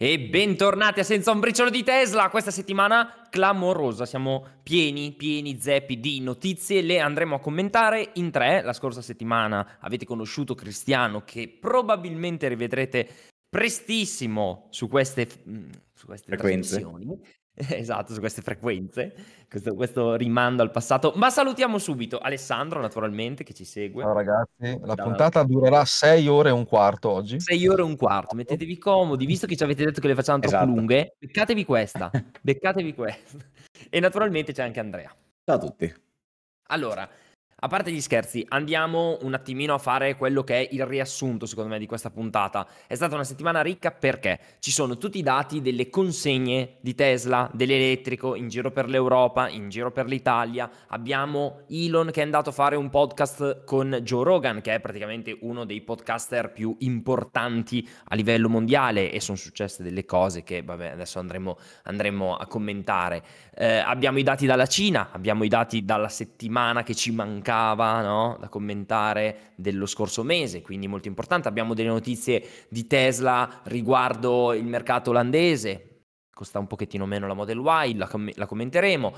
E bentornati a Senza un briciolo di Tesla. Questa settimana clamorosa, siamo pieni zeppi di notizie, le andremo a commentare in tre. La scorsa settimana avete conosciuto Cristiano, che probabilmente rivedrete prestissimo su queste trasmissioni. Esatto, su queste frequenze, questo rimando al passato. Ma salutiamo subito Alessandro, naturalmente, che ci segue. Ciao ragazzi, la puntata durerà 6 ore e un quarto oggi. 6 ore e un quarto, mettetevi comodi, visto che ci avete detto che le facciamo troppo lunghe, beccatevi questa. E naturalmente c'è anche Andrea. Ciao a tutti. Allora, a parte gli scherzi, andiamo un attimino a fare quello che è il riassunto, secondo me, di questa puntata. È stata una settimana ricca perché ci sono tutti i dati delle consegne di Tesla, dell'elettrico, in giro per l'Europa, in giro per l'Italia. Abbiamo Elon che è andato a fare un podcast con Joe Rogan, che è praticamente uno dei podcaster più importanti a livello mondiale, e sono successe delle cose che, vabbè, adesso andremo a commentare. Abbiamo i dati dalla Cina, abbiamo i dati dalla settimana che ci mancano, no? Da commentare, dello scorso mese, quindi molto importante. Abbiamo delle notizie di Tesla riguardo il mercato olandese, costa un pochettino meno la Model Y, la commenteremo,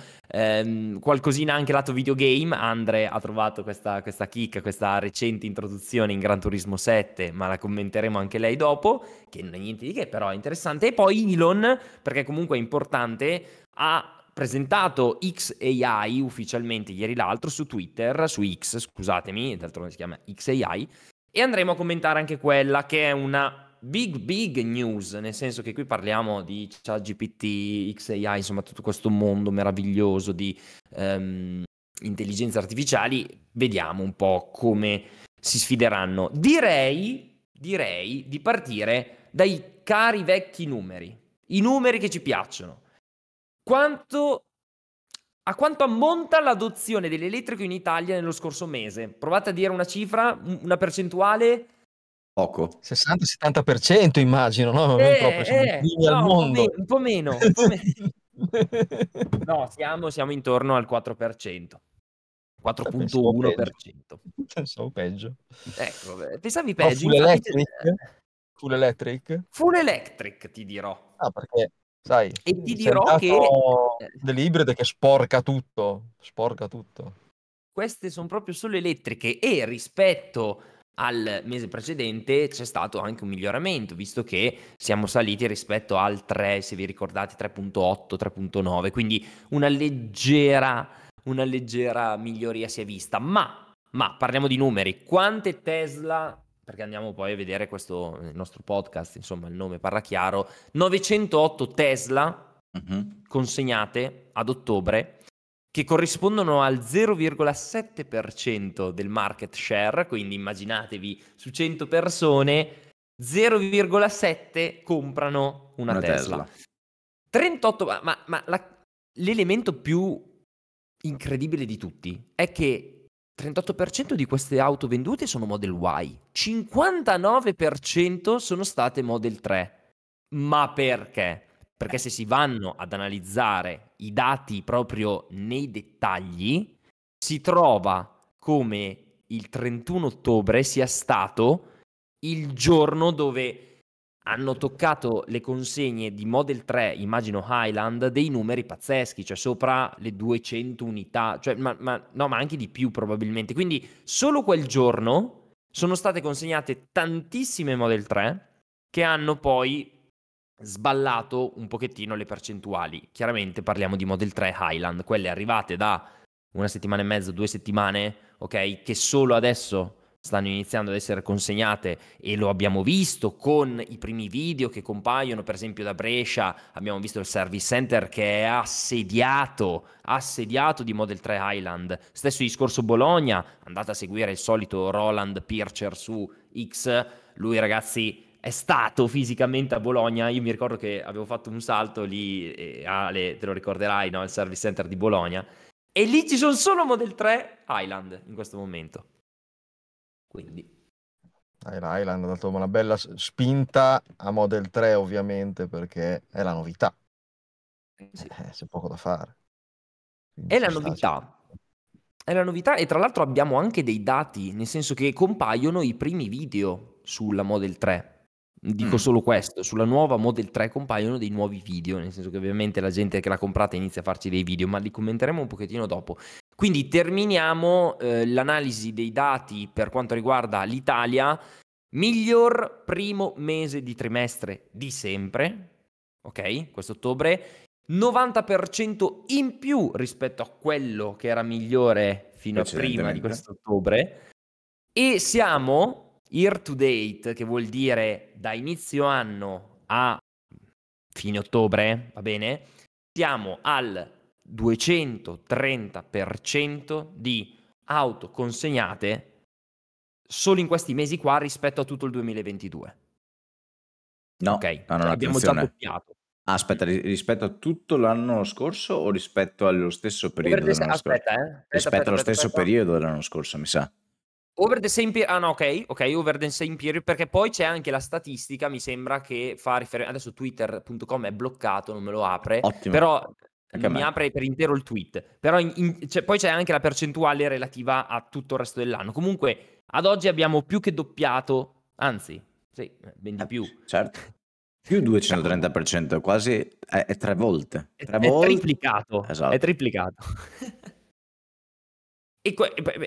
qualcosina anche lato videogame. Andrea ha trovato questa chicca, questa recente introduzione in Gran Turismo 7, ma la commenteremo anche lei dopo, che non è niente di che, però è interessante. E poi Elon, perché comunque è importante, ha presentato XAI ufficialmente ieri l'altro su Twitter, su X, scusatemi, d'altronde si chiama XAI, e andremo a commentare anche quella che è una big news, nel senso che qui parliamo di ChatGPT, XAI, insomma tutto questo mondo meraviglioso di intelligenze artificiali. Vediamo un po' come si sfideranno. Direi di partire dai cari vecchi numeri, i numeri che ci piacciono. A quanto ammonta l'adozione dell'elettrico in Italia nello scorso mese? Provate a dire una cifra, una percentuale. Poco. 60-70% immagino, no? Un po' meno. No, siamo intorno al 4%. 4.1%. Pensavo peggio. Ecco, pensavi peggio. No, full electric, ti dirò. Ah, perché... Sai, e ti dirò che delle ibride che sporca tutto. Queste sono proprio solo elettriche, e rispetto al mese precedente c'è stato anche un miglioramento, visto che siamo saliti rispetto al 3, se vi ricordate, 3.8, 3.9, quindi una leggera miglioria si è vista. Ma parliamo di numeri. Quante Tesla, perché andiamo poi a vedere questo nel nostro podcast, insomma il nome parla chiaro, 908 Tesla consegnate ad ottobre, che corrispondono al 0,7% del market share, quindi immaginatevi su 100 persone, 0,7 comprano una Tesla. 38, ma l'elemento più incredibile di tutti è che 38% di queste auto vendute sono Model Y, 59% sono state Model 3. Ma perché? Perché se si vanno ad analizzare i dati proprio nei dettagli, si trova come il 31 ottobre sia stato il giorno dove hanno toccato le consegne di Model 3, immagino Highland, dei numeri pazzeschi, cioè sopra le 200 unità, cioè, ma anche di più probabilmente. Quindi solo quel giorno sono state consegnate tantissime Model 3, che hanno poi sballato un pochettino le percentuali. Chiaramente parliamo di Model 3 Highland, quelle arrivate da una settimana e mezza, 2 settimane, ok, che solo adesso stanno iniziando ad essere consegnate, e lo abbiamo visto con i primi video che compaiono. Per esempio da Brescia abbiamo visto il service center che è assediato di Model 3 Highland. Stesso discorso Bologna, andate a seguire il solito Roland Pircher su X, lui ragazzi è stato fisicamente a Bologna. Io mi ricordo che avevo fatto un salto lì, Ale te lo ricorderai, no? Il service center di Bologna, e lì ci sono solo Model 3 Highland in questo momento. Quindi Highland ha dato una bella spinta a Model 3, ovviamente, perché è la novità. Sì. C'è poco da fare. Quindi è la novità, e tra l'altro abbiamo anche dei dati, nel senso che compaiono i primi video sulla Model 3. Dico solo questo, sulla nuova Model 3 compaiono dei nuovi video, nel senso che ovviamente la gente che l'ha comprata inizia a farci dei video, ma li commenteremo un pochettino dopo. Quindi terminiamo l'analisi dei dati per quanto riguarda l'Italia. Miglior primo mese di trimestre di sempre, ok? Quest'ottobre, 90% in più rispetto a quello che era migliore fino a prima di quest'ottobre, e siamo year to date, che vuol dire da inizio anno a fine ottobre, va bene? Siamo al 230% di auto consegnate solo in questi mesi qua rispetto a tutto il 2022. No, okay. No, abbiamo già doppiato. Aspetta, rispetto a tutto l'anno scorso o rispetto allo stesso periodo dell'anno scorso? Rispetto allo stesso periodo dell'anno scorso, mi sa. Over the same period, over the same period, perché poi c'è anche la statistica, mi sembra, che fa riferimento, adesso twitter.com è bloccato, non me lo apre. Ottimo. Però mi apre per intero il tweet, però poi c'è anche la percentuale relativa a tutto il resto dell'anno. Comunque ad oggi abbiamo più che doppiato, anzi sì, ben di più, certo, più 230%, quasi è tre volte. È triplicato. E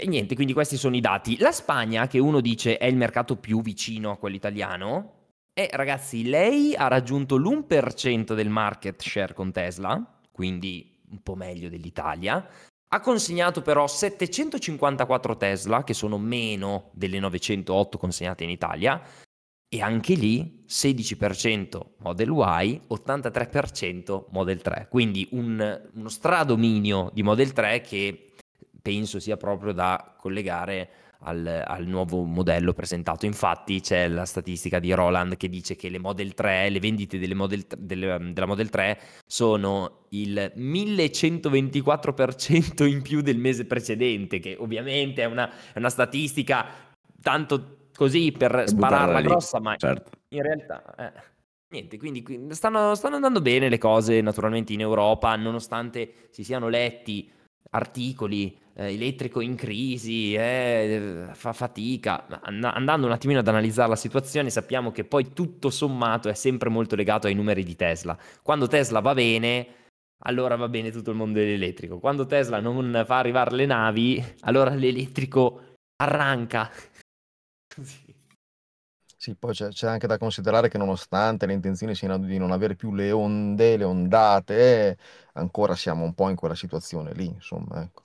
niente, quindi questi sono i dati. La Spagna, che uno dice è il mercato più vicino a quello italiano, e ragazzi, lei ha raggiunto l'1% del market share con Tesla, quindi un po' meglio dell'Italia. Ha consegnato però 754 Tesla, che sono meno delle 908 consegnate in Italia, e anche lì 16% Model Y, 83% Model 3, quindi uno stradominio di Model 3 che penso sia proprio da collegare al nuovo modello presentato. Infatti c'è la statistica di Roland che dice che le Model 3, le vendite della Model 3 sono il 1124% in più del mese precedente, che ovviamente è una statistica tanto così per spararla grossa, ma certo. In realtà... Niente, quindi stanno andando bene le cose naturalmente in Europa, nonostante si siano letti articoli... elettrico in crisi, fa fatica. Andando un attimino ad analizzare la situazione, sappiamo che poi tutto sommato è sempre molto legato ai numeri di Tesla. Quando Tesla va bene, allora va bene tutto il mondo dell'elettrico. Quando Tesla non fa arrivare le navi, allora l'elettrico arranca. Sì, poi c'è anche da considerare che nonostante le intenzioni siano di non avere più le ondate, ancora siamo un po' in quella situazione lì, insomma, ecco.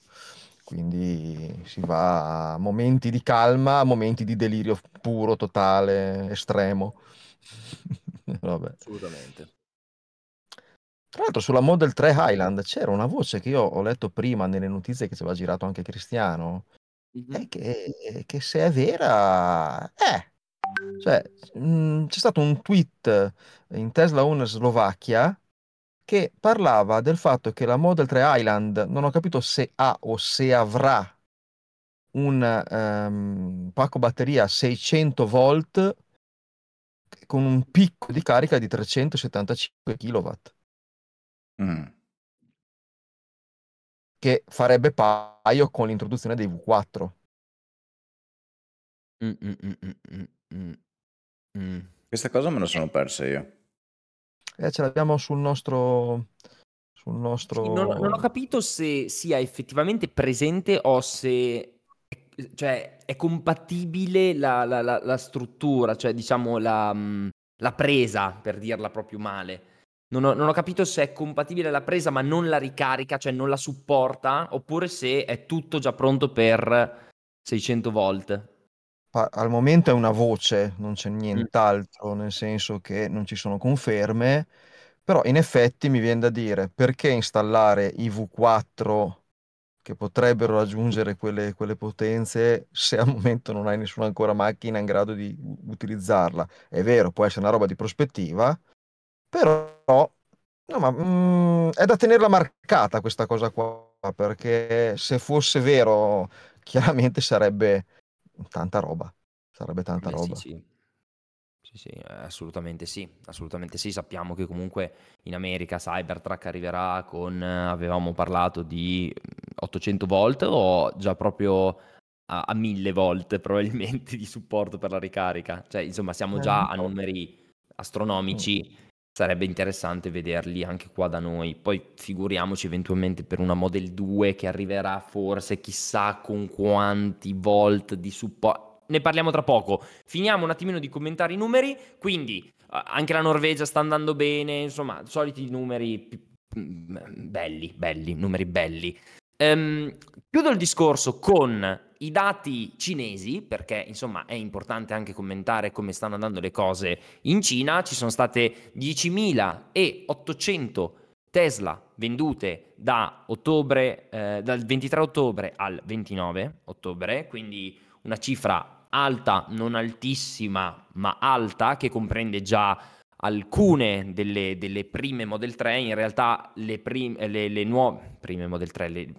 Quindi si va a momenti di calma, a momenti di delirio puro, totale, estremo. Vabbè. Assolutamente. Tra l'altro sulla Model 3 Highland c'era una voce che io ho letto prima nelle notizie che ci aveva girato anche Cristiano, che se è vera... Cioè, c'è stato un tweet in Tesla One Slovacchia che parlava del fatto che la Model 3 Highland, non ho capito se ha o se avrà un pacco batteria 600 volt con un picco di carica di 375 kW. Che farebbe paio con l'introduzione dei V4. Questa cosa me la sono persa io. Ce l'abbiamo sul nostro... Sì, non ho capito se sia effettivamente presente o se è compatibile la struttura, cioè diciamo la presa, per dirla proprio male. Non ho capito se è compatibile la presa ma non la ricarica, cioè non la supporta, oppure se è tutto già pronto per 600 volt. Al momento è una voce, non c'è nient'altro, nel senso che non ci sono conferme, però in effetti mi viene da dire perché installare i V4 che potrebbero raggiungere quelle potenze se al momento non hai nessuna ancora macchina in grado di utilizzarla. È vero, può essere una roba di prospettiva, però è da tenerla marcata questa cosa qua, perché se fosse vero chiaramente sarebbe... Tanta roba. Sì, assolutamente sì. Sappiamo che comunque in America Cybertruck arriverà con, avevamo parlato di 800 volt o già proprio a 1000 volt probabilmente di supporto per la ricarica. Cioè, insomma, siamo già a numeri astronomici, sarebbe interessante vederli anche qua da noi. Poi figuriamoci eventualmente per una Model 2 che arriverà forse chissà con quanti volt di supporto. Ne parliamo tra poco, finiamo un attimino di commentare i numeri, quindi anche la Norvegia sta andando bene, insomma, soliti numeri belli, numeri belli. Chiudo il discorso con i dati cinesi, perché insomma è importante anche commentare come stanno andando le cose in Cina. Ci sono state 10.800 Tesla vendute da ottobre, dal 23 ottobre al 29 ottobre, quindi una cifra alta, non altissima, ma alta, che comprende già alcune delle prime Model 3, in realtà le prime Model 3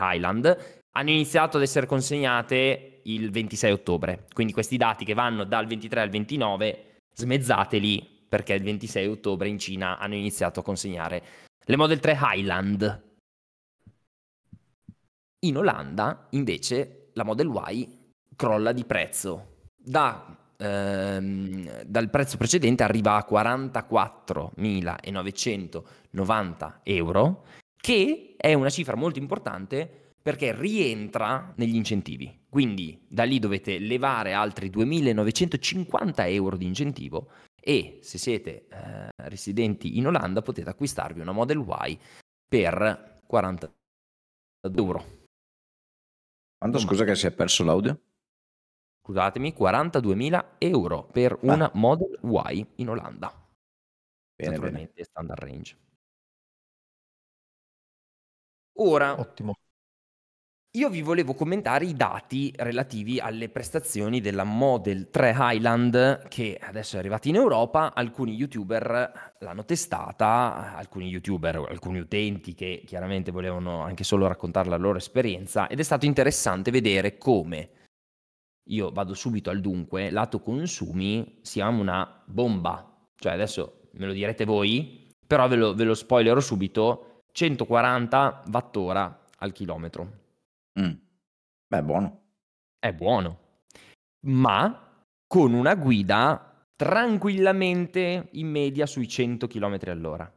Highland hanno iniziato ad essere consegnate il 26 ottobre, quindi questi dati che vanno dal 23 al 29 smezzateli, perché il 26 ottobre in Cina hanno iniziato a consegnare le Model 3 Highland. In Olanda invece la Model Y crolla di prezzo, dal prezzo precedente arriva a 44.990 euro, che è una cifra molto importante perché rientra negli incentivi, quindi da lì dovete levare altri 2.950 euro di incentivo e se siete residenti in Olanda potete acquistarvi una Model Y per 42 euro. Quanto, scusa, che si è perso l'audio? Scusatemi, 42.000 euro per una Model Y in Olanda. Bene, naturalmente bene. Standard range. Ora, ottimo. Io vi volevo commentare i dati relativi alle prestazioni della Model 3 Highland, che adesso è arrivata in Europa. Alcuni YouTuber l'hanno testata, alcuni utenti che chiaramente volevano anche solo raccontare la loro esperienza, ed è stato interessante vedere come, io vado subito al dunque, lato consumi siamo una bomba. Cioè adesso me lo direte voi, però ve lo spoilerò subito, 140 watt-ora al chilometro. Beh, è buono, ma con una guida tranquillamente in media sui 100 km all'ora.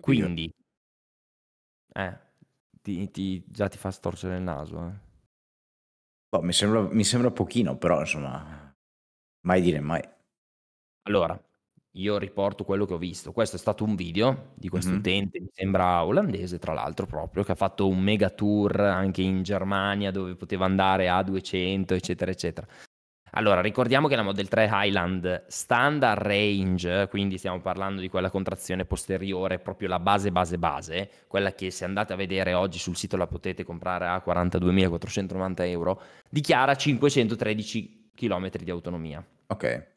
Quindi già ti fa storcere il naso, Boh, mi sembra pochino, però insomma, mai dire mai. Allora, io riporto quello che ho visto. Questo è stato un video di questo utente, mi sembra olandese tra l'altro, proprio, che ha fatto un mega tour anche in Germania dove poteva andare a 200 eccetera eccetera. Allora, ricordiamo che la Model 3 Highland standard range, quindi stiamo parlando di quella contrazione posteriore, proprio la base, quella che se andate a vedere oggi sul sito la potete comprare a 42.490 euro, dichiara 513 km di autonomia. Ok.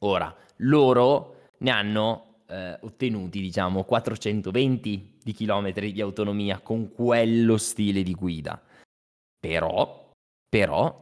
Ora, loro ne hanno ottenuti, diciamo, 420 di chilometri di autonomia con quello stile di guida. Però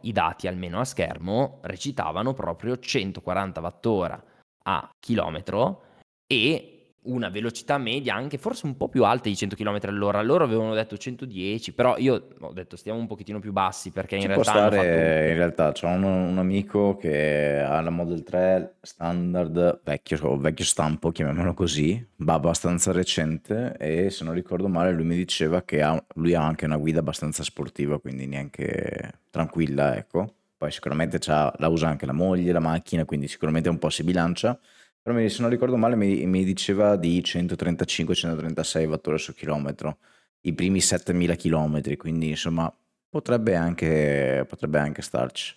i dati, almeno a schermo, recitavano proprio 140 watt-ora a chilometro e una velocità media anche forse un po' più alta di 100 km all'ora. Loro avevano detto 110, però io ho detto stiamo un pochettino più bassi, perché ci in realtà può stare, in realtà c'è un amico che ha la Model 3 standard vecchio stampo, chiamiamolo così, ma abbastanza recente, e se non ricordo male lui mi diceva che lui ha anche una guida abbastanza sportiva, quindi neanche tranquilla, ecco. Poi sicuramente la usa anche la moglie, la macchina, quindi sicuramente un po' si bilancia. Però se non ricordo male mi diceva di 135-136 watt-ora su chilometro, i primi 7.000 chilometri, quindi insomma potrebbe anche starci.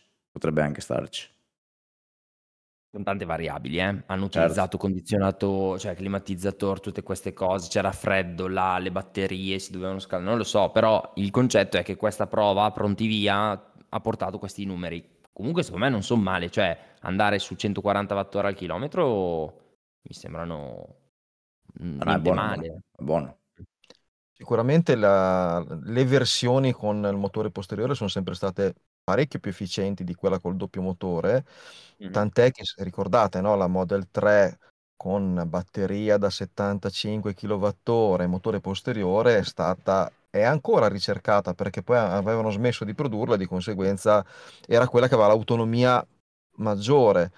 Con tante variabili, hanno utilizzato condizionato, cioè climatizzatore, tutte queste cose, c'era freddo là, le batterie si dovevano scaldare, non lo so, però il concetto è che questa prova pronti via ha portato questi numeri. Comunque secondo me non sono male, cioè andare su 140 watt-ora al chilometro mi sembrano niente male. È buono. Sicuramente le versioni con il motore posteriore sono sempre state parecchio più efficienti di quella col doppio motore, tant'è che ricordate, no, la Model 3 con batteria da 75 kWh e motore posteriore è ancora ricercata, perché poi avevano smesso di produrla, di conseguenza era quella che aveva l'autonomia maggiore.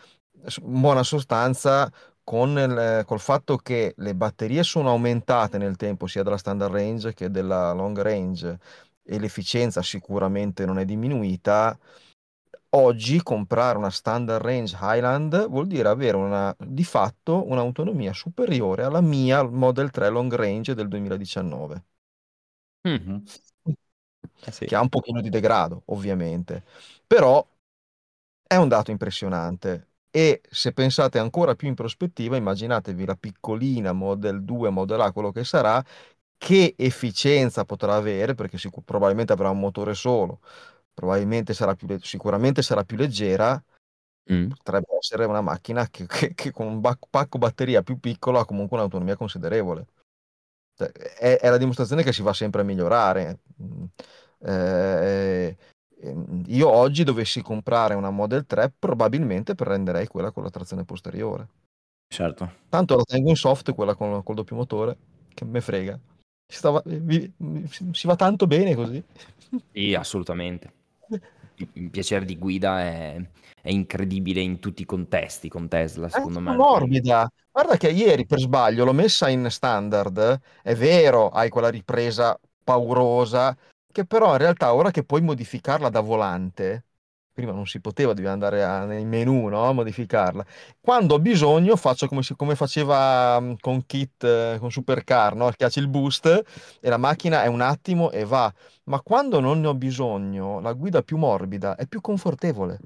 buona sostanza col fatto che le batterie sono aumentate nel tempo, sia della standard range che della long range, e l'efficienza sicuramente non è diminuita. Oggi comprare una standard range Highland vuol dire avere di fatto un'autonomia superiore alla mia Model 3 long range del 2019, Mhm. Eh sì. che ha un pochino di degrado, ovviamente, però è un dato impressionante. E se pensate ancora più in prospettiva, immaginatevi la piccolina Model 2, Model A, quello che sarà, che efficienza potrà avere, perché probabilmente avrà un motore solo, probabilmente sicuramente sarà più leggera. Mm. Potrebbe essere una macchina che con un pacco batteria più piccolo ha comunque un'autonomia considerevole. Cioè, è la dimostrazione che si va sempre a migliorare. Eh, Io oggi dovessi comprare una Model 3, probabilmente prenderei quella con la trazione posteriore. Certo. Tanto la tengo in soft quella col doppio motore, che me frega. Si va tanto bene così. Sì, assolutamente. Il piacere di guida è incredibile in tutti i contesti con Tesla, È secondo me. morbida. Guarda che ieri per sbaglio l'ho messa in standard. È vero, hai quella ripresa paurosa, che però in realtà ora che puoi modificarla da volante, prima non si poteva, devi andare nel menu, no? A modificarla. Quando ho bisogno faccio come faceva con Kit, con Supercar, no? Schiacci il boost e la macchina è un attimo e va. Ma quando non ne ho bisogno, la guida più morbida è più confortevole.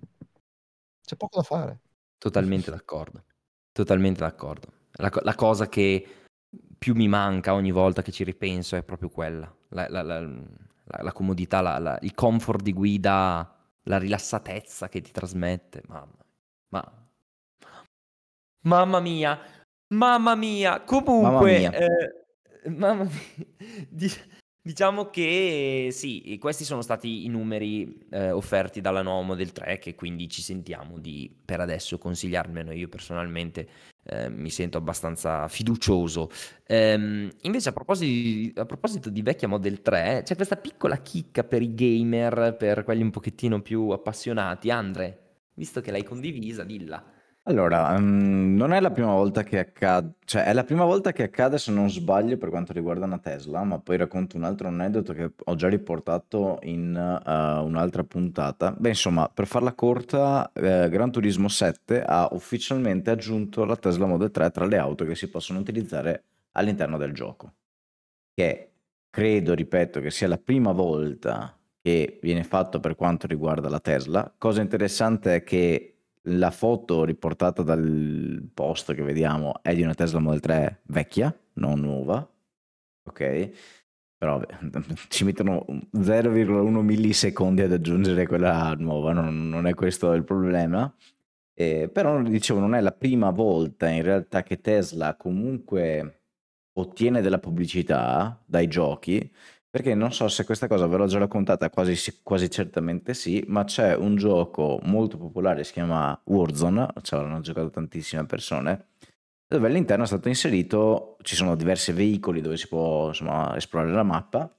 C'è poco da fare. Totalmente d'accordo. Totalmente d'accordo. La cosa che più mi manca ogni volta che ci ripenso è proprio quella. La comodità, il comfort di guida, la rilassatezza che ti trasmette. Ma- Mamma mia, mamma mia. Mamma Comunque, mia. Mamma mia. Diciamo che sì, questi sono stati i numeri offerti dalla nuova Model 3, che quindi ci sentiamo di per adesso consigliarmelo. Io personalmente mi sento abbastanza fiducioso. Invece a proposito di vecchia Model 3, c'è questa piccola chicca per i gamer, per quelli un pochettino più appassionati. Andre, visto che l'hai condivisa, dilla. Allora, non è la prima volta che accade, cioè è la prima volta che accade se non sbaglio per quanto riguarda una Tesla, ma poi racconto un altro aneddoto che ho già riportato in un'altra puntata. Beh, insomma, per farla corta, Gran Turismo 7 ha ufficialmente aggiunto la Tesla Model 3 tra le auto che si possono utilizzare all'interno del gioco, che credo, ripeto, che sia la prima volta che viene fatto per quanto riguarda la Tesla. Cosa interessante è che la foto riportata dal post che vediamo è di una Tesla Model 3 vecchia, non nuova, ok? Però ci mettono 0,1 millisecondi ad aggiungere quella nuova, non è questo il problema. Però, dicevo, non è la prima volta in realtà che Tesla comunque ottiene della pubblicità dai giochi, perché non so se questa cosa ve l'ho già raccontata, quasi certamente sì, ma c'è un gioco molto popolare, si chiama Warzone, ci hanno giocato tantissime persone, dove all'interno è stato inserito, ci sono diversi veicoli dove si può insomma esplorare la mappa,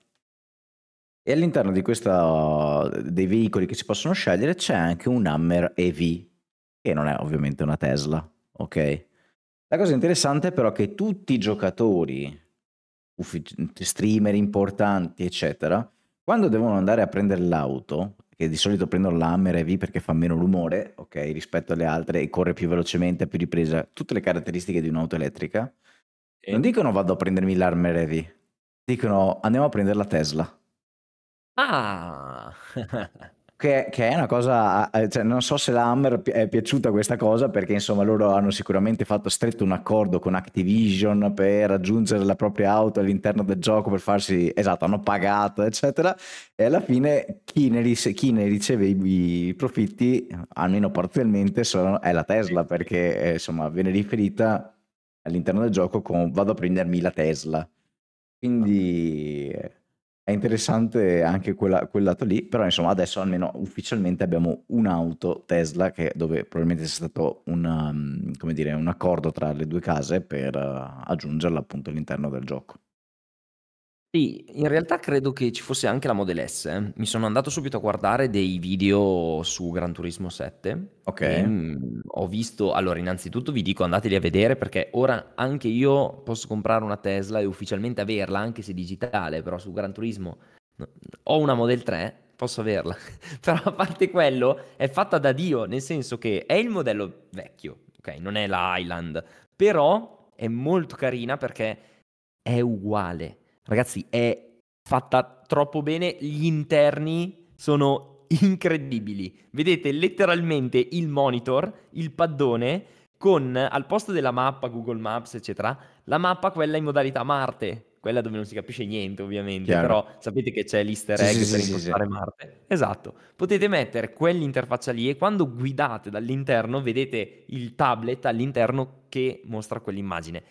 e all'interno di dei veicoli che si possono scegliere c'è anche un Hummer EV, che non è ovviamente una Tesla, ok? La cosa interessante è però che tutti i giocatori, streamer importanti eccetera, quando devono andare a prendere l'auto, che di solito prendono la Hummer EV perché fa meno rumore, ok, rispetto alle altre, e corre più velocemente, a più ripresa, tutte le caratteristiche di un'auto elettrica, non E- dicono vado a prendermi l'Hummer EV, dicono andiamo a prendere la Tesla, Ah! che è una cosa, cioè, non so se la Hammer è piaciuta questa cosa, perché insomma loro hanno sicuramente fatto stretto un accordo con Activision per aggiungere la propria auto all'interno del gioco, per farsi, esatto, hanno pagato eccetera, e alla fine chi ne riceve i profitti, almeno parzialmente, è la Tesla, perché insomma viene riferita all'interno del gioco con vado a prendermi la Tesla, quindi è interessante anche quel lato lì, però insomma adesso almeno ufficialmente abbiamo un'auto Tesla dove probabilmente c'è stato come dire, un accordo tra le due case per aggiungerla appunto all'interno del gioco. Sì, in realtà credo che ci fosse anche la Model S. Mi sono andato subito a guardare dei video su Gran Turismo 7 Ok, e ho visto, allora innanzitutto vi dico andateli a vedere perché ora anche io posso comprare una Tesla e ufficialmente averla, anche se digitale, però su Gran Turismo ho una Model 3, posso averla, però a parte quello è fatta da Dio, nel senso che è il modello vecchio, ok? Non è la Highland, però è molto carina perché è uguale. Ragazzi, è fatta troppo bene, gli interni sono incredibili. Vedete letteralmente il monitor, il paddone, con al posto della mappa, Google Maps, eccetera, la mappa quella in modalità Marte, quella dove non si capisce niente ovviamente, chiaro. però sapete che c'è l'easter Sì, sì, egg per sì, sì, impostare sì. Marte. Esatto, potete mettere quell'interfaccia lì e quando guidate dall'interno vedete il tablet all'interno che mostra quell'immagine.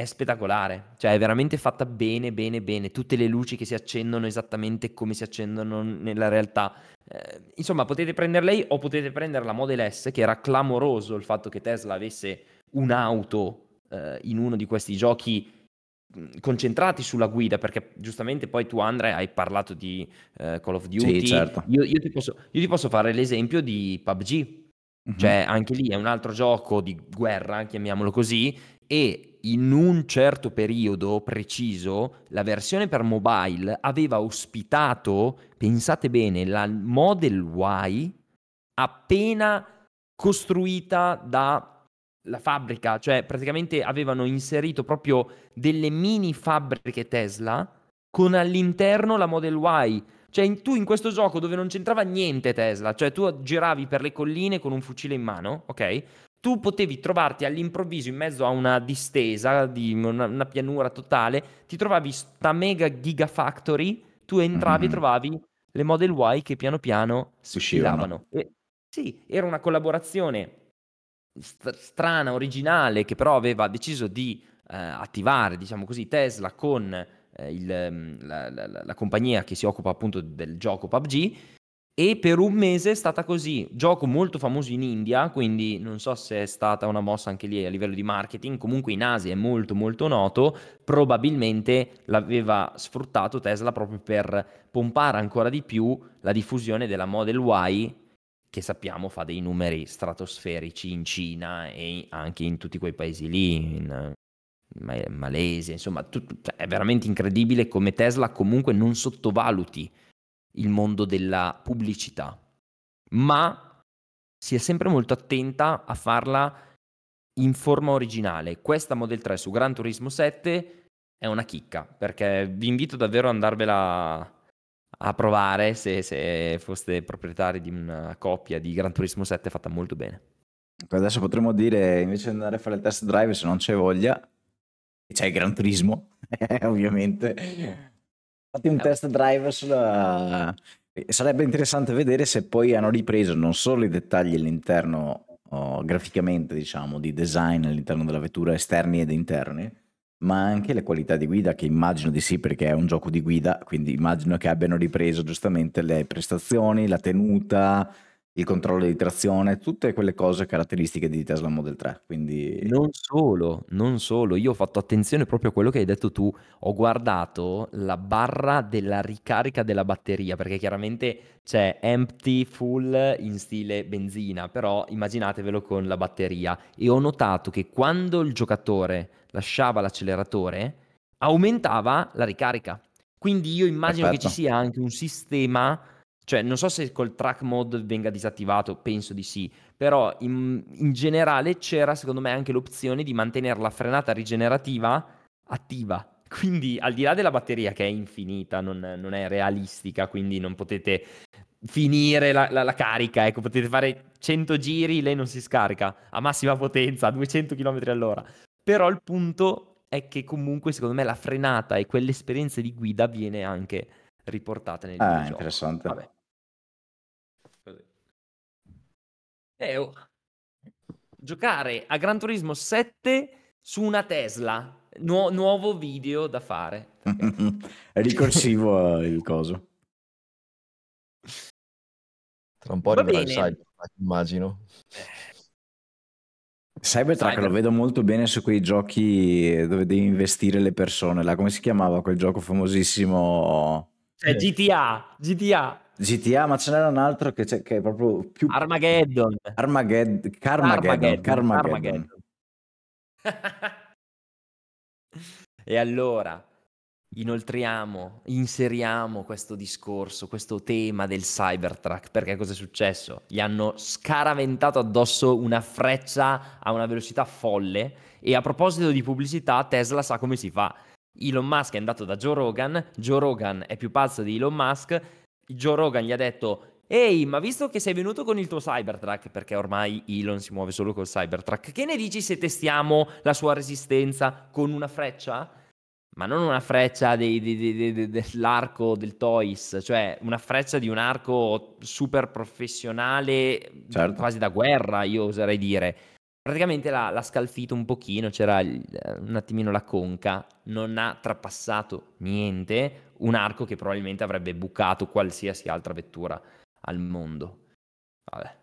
È spettacolare, cioè è veramente fatta bene, bene, bene. Tutte le luci che si accendono esattamente come si accendono nella realtà. Insomma, potete prendere lei o potete prendere la Model S, che era clamoroso il fatto che Tesla avesse un'auto in uno di questi giochi concentrati sulla guida, perché giustamente poi tu, Andrea, hai parlato di Call of Sì, Duty. certo. Io ti posso fare l'esempio di PUBG. Cioè, anche lì è un altro gioco di guerra, chiamiamolo così, e in un certo periodo preciso la versione per mobile aveva ospitato, pensate bene, la Model Y appena costruita dalla fabbrica, cioè praticamente avevano inserito proprio delle mini fabbriche Tesla con all'interno la Model Y. Cioè, tu in questo gioco dove non c'entrava niente Tesla, cioè tu giravi per le colline con un fucile in mano, ok? Tu potevi trovarti all'improvviso in mezzo a una distesa di una pianura totale, ti trovavi sta mega Gigafactory, tu entravi e Mhm. trovavi le Model Y che piano piano Uscivano. sfilavano. Sì, era una collaborazione strana, originale, che però aveva deciso di attivare, diciamo così, Tesla con la compagnia che si occupa appunto del gioco PUBG, e per un mese è stata così. Gioco molto famoso in India, quindi non so se è stata una mossa anche lì a livello di marketing, comunque in Asia è molto molto noto, probabilmente l'aveva sfruttato Tesla proprio per pompare ancora di più la diffusione della Model Y, che sappiamo fa dei numeri stratosferici in Cina e anche in tutti quei paesi lì, in Malesia, insomma, cioè, è veramente incredibile come Tesla comunque non sottovaluti il mondo della pubblicità, ma si è sempre molto attenta a farla in forma originale. Questa Model 3 su Gran Turismo 7 è una chicca, perché vi invito davvero ad andarvela a provare se foste proprietari di una copia di Gran Turismo 7 fatta molto bene. Adesso potremmo dire, invece di andare a fare il test drive, se non c'è voglia, c'è il Gran Turismo, ovviamente. Fatti un Eh, test drive sarebbe interessante vedere se poi hanno ripreso non solo i dettagli all'interno, graficamente, diciamo, di design all'interno della vettura, esterni ed interni, ma anche le qualità di guida, che immagino di sì, perché è un gioco di guida, quindi immagino che abbiano ripreso giustamente le prestazioni, la tenuta, il controllo di trazione, tutte quelle cose caratteristiche di Tesla Model 3, quindi Non solo, io ho fatto attenzione proprio a quello che hai detto tu, ho guardato la barra della ricarica della batteria, perché chiaramente c'è empty, full in stile benzina, però immaginatevelo con la batteria, e ho notato che quando il giocatore lasciava l'acceleratore aumentava la ricarica, quindi io immagino che ci perfetto. sia anche un sistema, cioè non so se col track mode venga disattivato, penso di sì, però in generale c'era secondo me anche l'opzione di mantenere la frenata rigenerativa attiva. Quindi al di là della batteria che è infinita, non è realistica, quindi non potete finire la carica, ecco, potete fare 100 giri, lei non si scarica a massima potenza, a 200 km all'ora. Però il punto è che comunque secondo me la frenata e quell'esperienza di guida viene anche riportata nel videogioco. interessante. Vabbè, così. Oh, giocare a Gran Turismo 7 su una Tesla. Nuovo video da fare. Ok. È ricorsivo il coso. Tra un po' Va arriverà il bene. Cybertruck, immagino. Cybertruck lo vedo molto bene su quei giochi dove devi investire le persone, là, come si chiamava quel gioco famosissimo? Cioè, GTA, ma ce n'era un altro che è proprio più... Carmageddon. E allora inseriamo questo discorso, questo tema del Cybertruck, perché cosa è successo? Gli hanno scaraventato addosso una freccia a una velocità folle. E a proposito di pubblicità, Tesla sa come si fa. Elon Musk è andato da Joe Rogan, Joe Rogan è più pazzo di Elon Musk, Joe Rogan gli ha detto: ehi, ma visto che sei venuto con il tuo Cybertruck, perché ormai Elon si muove solo col Cybertruck, che ne dici se testiamo la sua resistenza con una freccia? Ma non una freccia dell'arco del Toys, cioè una freccia di un arco super professionale, certo, quasi da guerra, io oserei dire. Praticamente l'ha scalfito un pochino, c'era un attimino la conca, non ha trapassato niente, un arco che probabilmente avrebbe bucato qualsiasi altra vettura al mondo. Vabbè.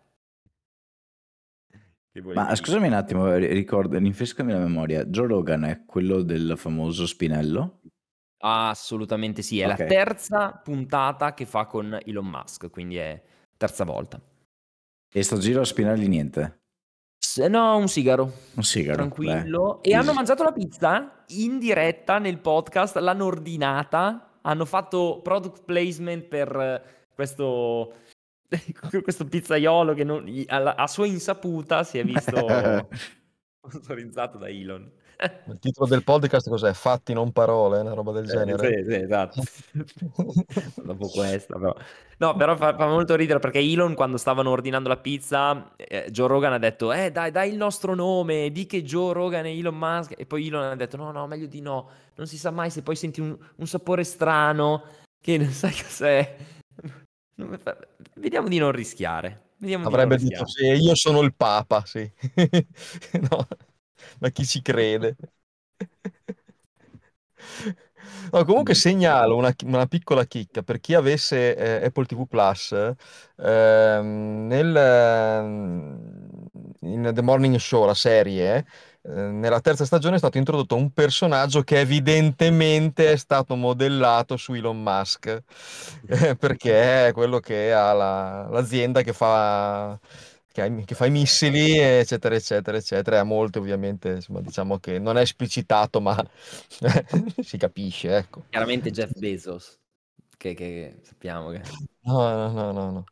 Ma scusami un attimo, rinfrescami la memoria. Joe Rogan è quello del famoso Spinello? Assolutamente sì, è okay. La terza puntata che fa con Elon Musk, quindi è terza volta. E sto giro a Spinelli niente? No, un sigaro tranquillo. Beh, e hanno mangiato la pizza in diretta nel podcast, l'hanno ordinata, hanno fatto product placement per questo pizzaiolo che a sua insaputa si è visto sponsorizzato da Elon. Il titolo del podcast cos'è? Fatti non parole, una roba del genere. Sì, esatto. Dopo questa però. No, però fa molto ridere perché Elon, quando stavano ordinando la pizza, Joe Rogan ha detto: dai il nostro nome, di che Joe Rogan e Elon Musk. E poi Elon ha detto: no, meglio di no, non si sa mai se poi senti un sapore strano che non sai cos'è. Vediamo di non rischiare. Avrebbe detto: sì, io sono il Papa, sì. No, ma chi ci crede? No, comunque segnalo una piccola chicca per chi avesse Apple TV Plus. In The Morning Show, la serie, nella terza stagione è stato introdotto un personaggio che evidentemente è stato modellato su Elon Musk, perché è quello che ha l'azienda che fa i missili, eccetera eccetera eccetera. A molti ovviamente, insomma, diciamo che non è esplicitato, ma si capisce, ecco. Chiaramente Jeff Bezos, che sappiamo che... No. Ah no?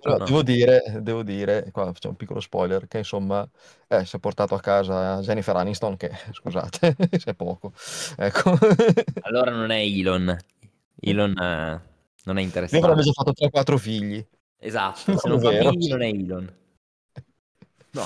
Però no. Devo dire, qua facciamo un piccolo spoiler, che insomma si è portato a casa Jennifer Aniston, che scusate, se è poco. Ecco. Allora non è Elon non è interessato. Io avrebbe già fatto 3-4 figli. Esatto, se non fa figli non è Elon. No.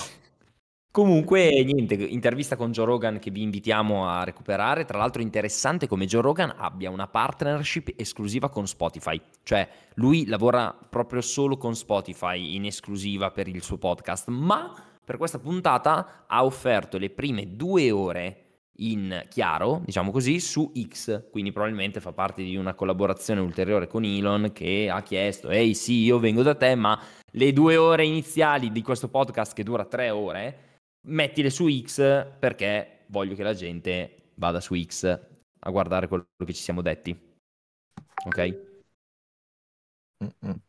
Comunque, niente, intervista con Joe Rogan che vi invitiamo a recuperare. Tra l'altro interessante come Joe Rogan abbia una partnership esclusiva con Spotify. Cioè, lui lavora proprio solo con Spotify in esclusiva per il suo podcast, ma per questa puntata ha offerto le prime 2 ore in chiaro, diciamo così, su X. Quindi probabilmente fa parte di una collaborazione ulteriore con Elon, che ha chiesto: ehi sì, io vengo da te, ma le 2 ore iniziali di questo podcast che dura 3 ore... mettile su X, perché voglio che la gente vada su X a guardare quello che ci siamo detti. Ok? Mm-mm.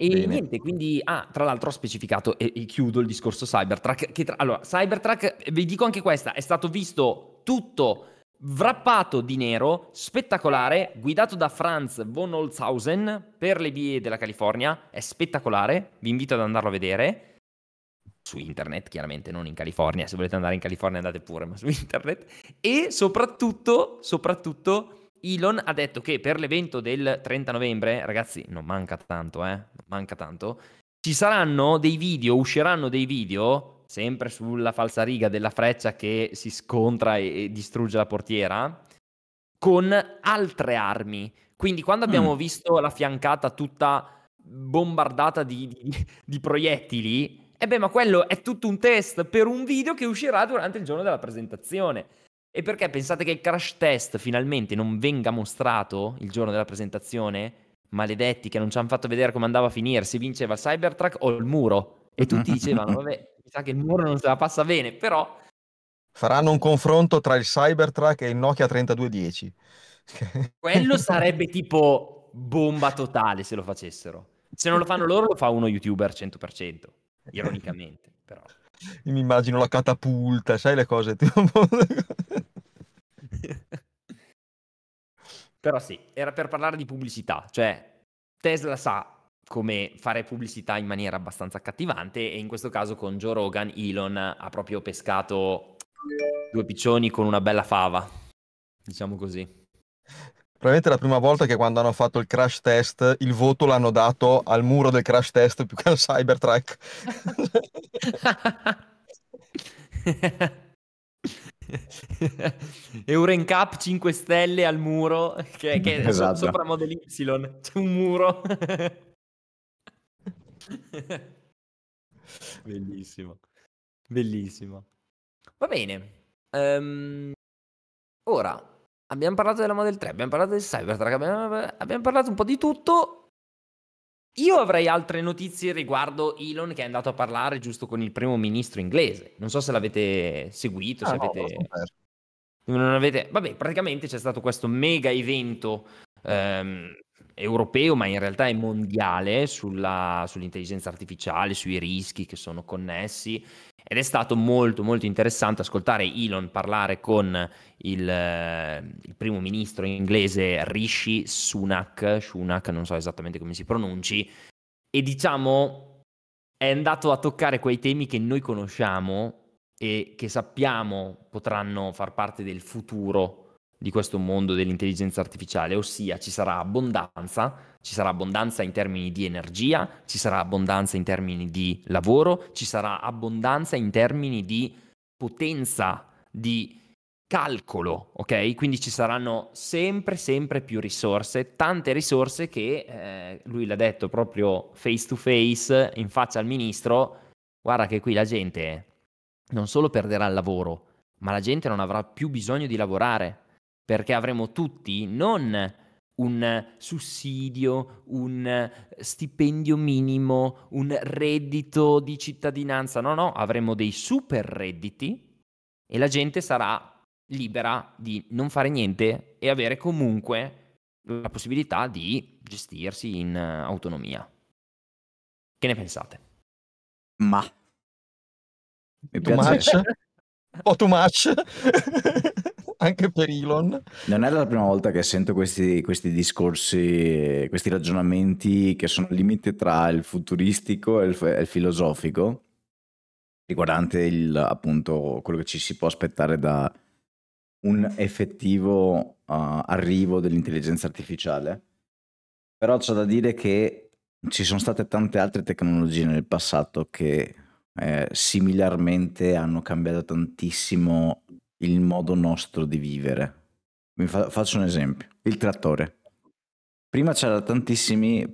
E bene. Niente, quindi tra l'altro ho specificato e chiudo il discorso Cybertruck, allora Cybertruck, vi dico anche questa, è stato visto tutto wrappato di nero, spettacolare, guidato da Franz von Holzhausen per le vie della California, è spettacolare, vi invito ad andarlo a vedere su internet, chiaramente non in California, se volete andare in California andate pure, ma su internet. E soprattutto Elon ha detto che per l'evento del 30 novembre, ragazzi, non manca tanto, ci saranno dei video, usciranno dei video, sempre sulla falsariga della freccia che si scontra e distrugge la portiera, con altre armi. Quindi quando abbiamo visto la fiancata tutta bombardata di proiettili, ma quello è tutto un test per un video che uscirà durante il giorno della presentazione. E perché pensate che il crash test finalmente non venga mostrato il giorno della presentazione? Maledetti che non ci hanno fatto vedere come andava a finire, se vinceva Cybertruck o il muro. e tutti dicevano vabbè, mi sa che il muro non se la passa bene, però faranno un confronto tra il Cybertruck e il Nokia 3210. Quello sarebbe tipo bomba totale se lo facessero. Se non lo fanno loro, lo fa uno youtuber 100%, ironicamente, però. Io mi immagino la catapulta, sai, le cose tipo... Però sì, era per parlare di pubblicità, cioè Tesla sa come fare pubblicità in maniera abbastanza accattivante, e in questo caso con Joe Rogan Elon ha proprio pescato due piccioni con una bella fava, diciamo così. Probabilmente è la prima volta che quando hanno fatto il crash test il voto l'hanno dato al muro del crash test più che al Cybertruck. Eurencap 5 stelle al muro, che esatto. Sopra Model Y c'è un muro. Bellissimo, bellissimo. Va bene, ora abbiamo parlato della Model 3, abbiamo parlato del Cybertruck, abbiamo parlato un po' di tutto. Io avrei altre notizie riguardo Elon, che è andato a parlare giusto con il primo ministro inglese. Non so se l'avete seguito, se non avete... Vabbè, praticamente c'è stato questo mega evento europeo, ma in realtà è mondiale, sull'intelligenza artificiale, sui rischi che sono connessi. Ed è stato molto molto interessante ascoltare Elon parlare con il primo ministro inglese Rishi Sunak, non so esattamente come si pronunci, e diciamo è andato a toccare quei temi che noi conosciamo e che sappiamo potranno far parte del futuro di questo mondo dell'intelligenza artificiale, ossia ci sarà abbondanza in termini di energia, ci sarà abbondanza in termini di lavoro, ci sarà abbondanza in termini di potenza, di calcolo, ok? Quindi ci saranno sempre, sempre più risorse, tante risorse che, lui l'ha detto proprio face to face, in faccia al ministro, guarda che qui la gente non solo perderà il lavoro, ma la gente non avrà più bisogno di lavorare, perché avremo tutti non un sussidio, un stipendio minimo, un reddito di cittadinanza, no, avremo dei super redditi e la gente sarà libera di non fare niente e avere comunque la possibilità di gestirsi in autonomia. Che ne pensate? Ma mi piace. O too much. Anche per Elon. Non è la prima volta che sento questi discorsi, questi ragionamenti che sono al limite tra il futuristico e il filosofico, riguardante appunto quello che ci si può aspettare da un effettivo arrivo dell'intelligenza artificiale. Però c'è da dire che ci sono state tante altre tecnologie nel passato che similarmente hanno cambiato tantissimo il modo nostro di vivere. Faccio un esempio: il trattore. Prima c'erano tantissime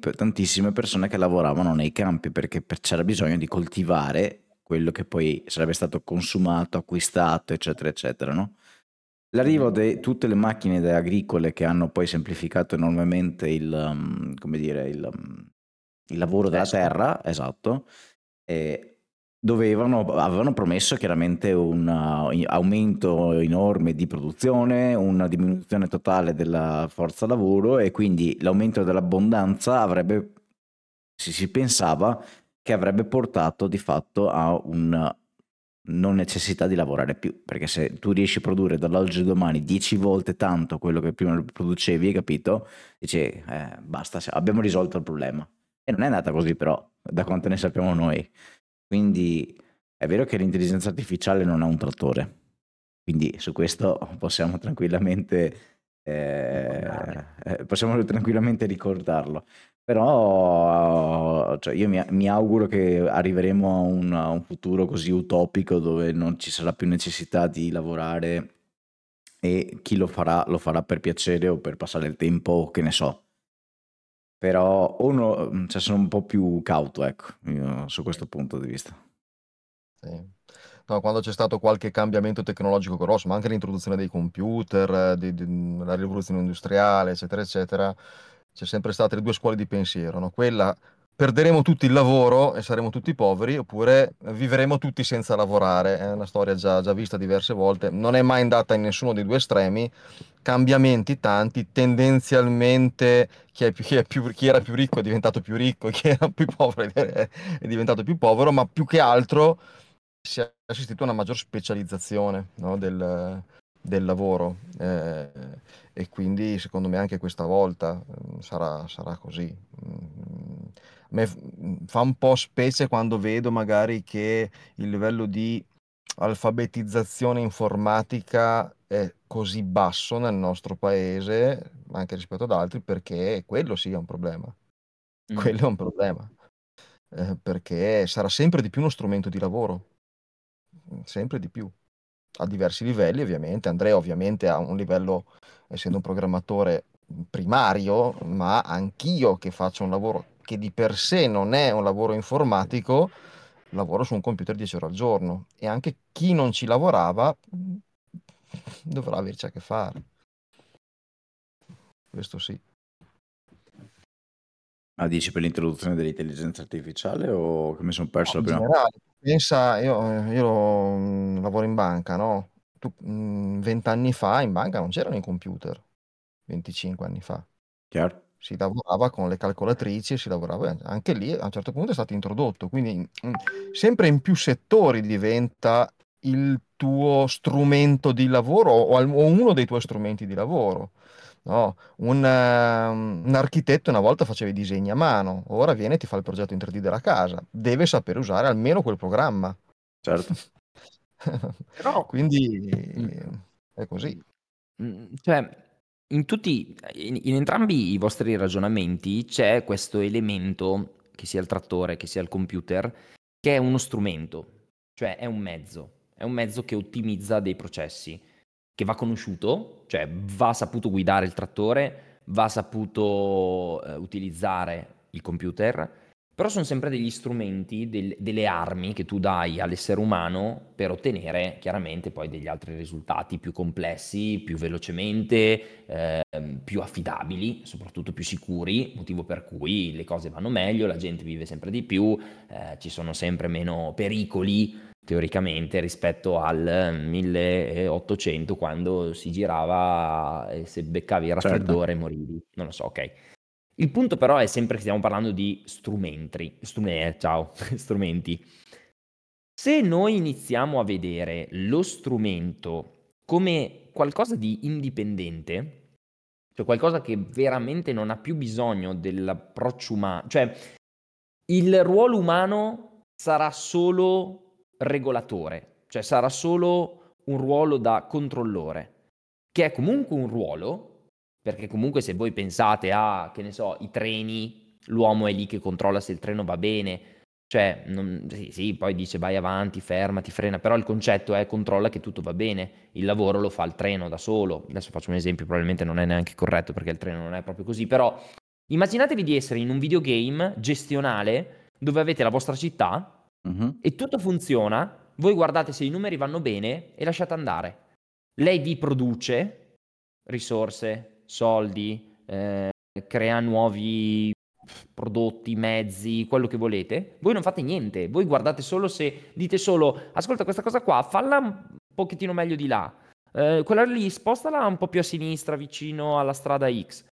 persone che lavoravano nei campi perché c'era bisogno di coltivare quello che poi sarebbe stato consumato, acquistato, eccetera eccetera, no? L'arrivo di tutte le macchine agricole che hanno poi semplificato enormemente il lavoro della terra, esatto, avevano promesso chiaramente un aumento enorme di produzione, una diminuzione totale della forza lavoro, e quindi l'aumento dell'abbondanza avrebbe, si pensava che avrebbe portato di fatto a una non necessità di lavorare più, perché se tu riesci a produrre dall'oggi al domani 10 volte tanto quello che prima producevi, hai capito? Dici basta, abbiamo risolto il problema. E non è andata così, però, da quanto ne sappiamo noi. Quindi è vero che l'intelligenza artificiale non ha un trattore, quindi su questo possiamo tranquillamente ricordarlo, però cioè, io mi auguro che arriveremo a un futuro così utopico dove non ci sarà più necessità di lavorare e chi lo farà per piacere o per passare il tempo o che ne so. Però sono un po' più cauto, ecco, io, su questo punto di vista. Sì. No, quando c'è stato qualche cambiamento tecnologico grosso, ma anche l'introduzione dei computer, la rivoluzione industriale, eccetera, eccetera, c'è sempre state le due scuole di pensiero, no? Quella perderemo tutti il lavoro e saremo tutti poveri, oppure vivremo tutti senza lavorare. È una storia già vista diverse volte, non è mai andata in nessuno dei due estremi. Cambiamenti tanti, tendenzialmente chi era più ricco è diventato più ricco, chi era più povero è diventato più povero, ma più che altro si è assistito a una maggior specializzazione, no, del lavoro, e quindi secondo me anche questa volta sarà così. Fa un po' specie quando vedo magari che il livello di alfabetizzazione informatica è così basso nel nostro paese, anche rispetto ad altri, perché quello sì è un problema. Quello è un problema, perché sarà sempre di più uno strumento di lavoro, sempre di più, a diversi livelli ovviamente. Andrea ovviamente ha un livello, essendo un programmatore primario, ma anch'io che faccio un lavoro che di per sé non è un lavoro informatico, lavoro su un computer 10 ore al giorno, e anche chi non ci lavorava dovrà averci a che fare. Questo sì. Ma dici per l'introduzione dell'intelligenza artificiale, o che mi sono perso la prima? In generale, pensa, io lavoro in banca, no? 20 anni fa in banca non c'erano i computer, 25 anni fa. Chiaro. Si lavorava con le calcolatrici, si lavorava anche lì, a un certo punto è stato introdotto, quindi sempre in più settori diventa il tuo strumento di lavoro o uno dei tuoi strumenti di lavoro, no? Un architetto una volta faceva i disegni a mano, ora viene e ti fa il progetto in 3D della casa, deve sapere usare almeno quel programma. Certo. Però... quindi è così. Cioè... In entrambi i vostri ragionamenti c'è questo elemento, che sia il trattore, che sia il computer, che è uno strumento, cioè è un mezzo che ottimizza dei processi, che va conosciuto, cioè va saputo guidare il trattore, va saputo utilizzare il computer, però sono sempre degli strumenti, delle armi che tu dai all'essere umano per ottenere chiaramente poi degli altri risultati più complessi, più velocemente, più affidabili, soprattutto più sicuri, motivo per cui le cose vanno meglio, la gente vive sempre di più, ci sono sempre meno pericoli teoricamente rispetto al 1800, quando si girava e se beccavi il raffreddore morivi, non lo so, ok. Il punto però è sempre che stiamo parlando di strumenti. Se noi iniziamo a vedere lo strumento come qualcosa di indipendente, cioè qualcosa che veramente non ha più bisogno dell'approccio umano, cioè il ruolo umano sarà solo regolatore, cioè sarà solo un ruolo da controllore, che è comunque un ruolo. Perché comunque se voi pensate a, che ne so, i treni, l'uomo è lì che controlla se il treno va bene, cioè, sì, poi dice vai avanti, fermati, frena, però il concetto è controlla che tutto va bene, il lavoro lo fa il treno da solo. Adesso faccio un esempio, probabilmente non è neanche corretto perché il treno non è proprio così, però immaginatevi di essere in un videogame gestionale dove avete la vostra città e tutto funziona, voi guardate se i numeri vanno bene e lasciate andare. Lei vi produce risorse, soldi, crea nuovi prodotti, mezzi, quello che volete. Voi non fate niente, voi guardate solo, se dite solo ascolta questa cosa qua, falla un pochettino meglio di là, quella lì spostala un po' più a sinistra vicino alla strada X.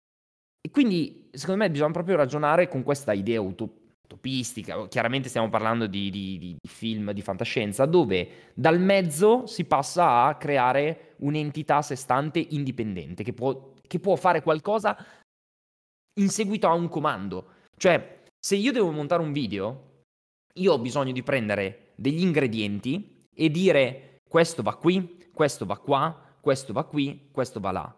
E quindi secondo me bisogna proprio ragionare con questa idea utopistica. Chiaramente stiamo parlando di film di fantascienza, dove dal mezzo si passa a creare un'entità a sé stante indipendente che può fare qualcosa in seguito a un comando. Cioè, se io devo montare un video, io ho bisogno di prendere degli ingredienti e dire questo va qui, questo va qua, questo va qui, questo va là.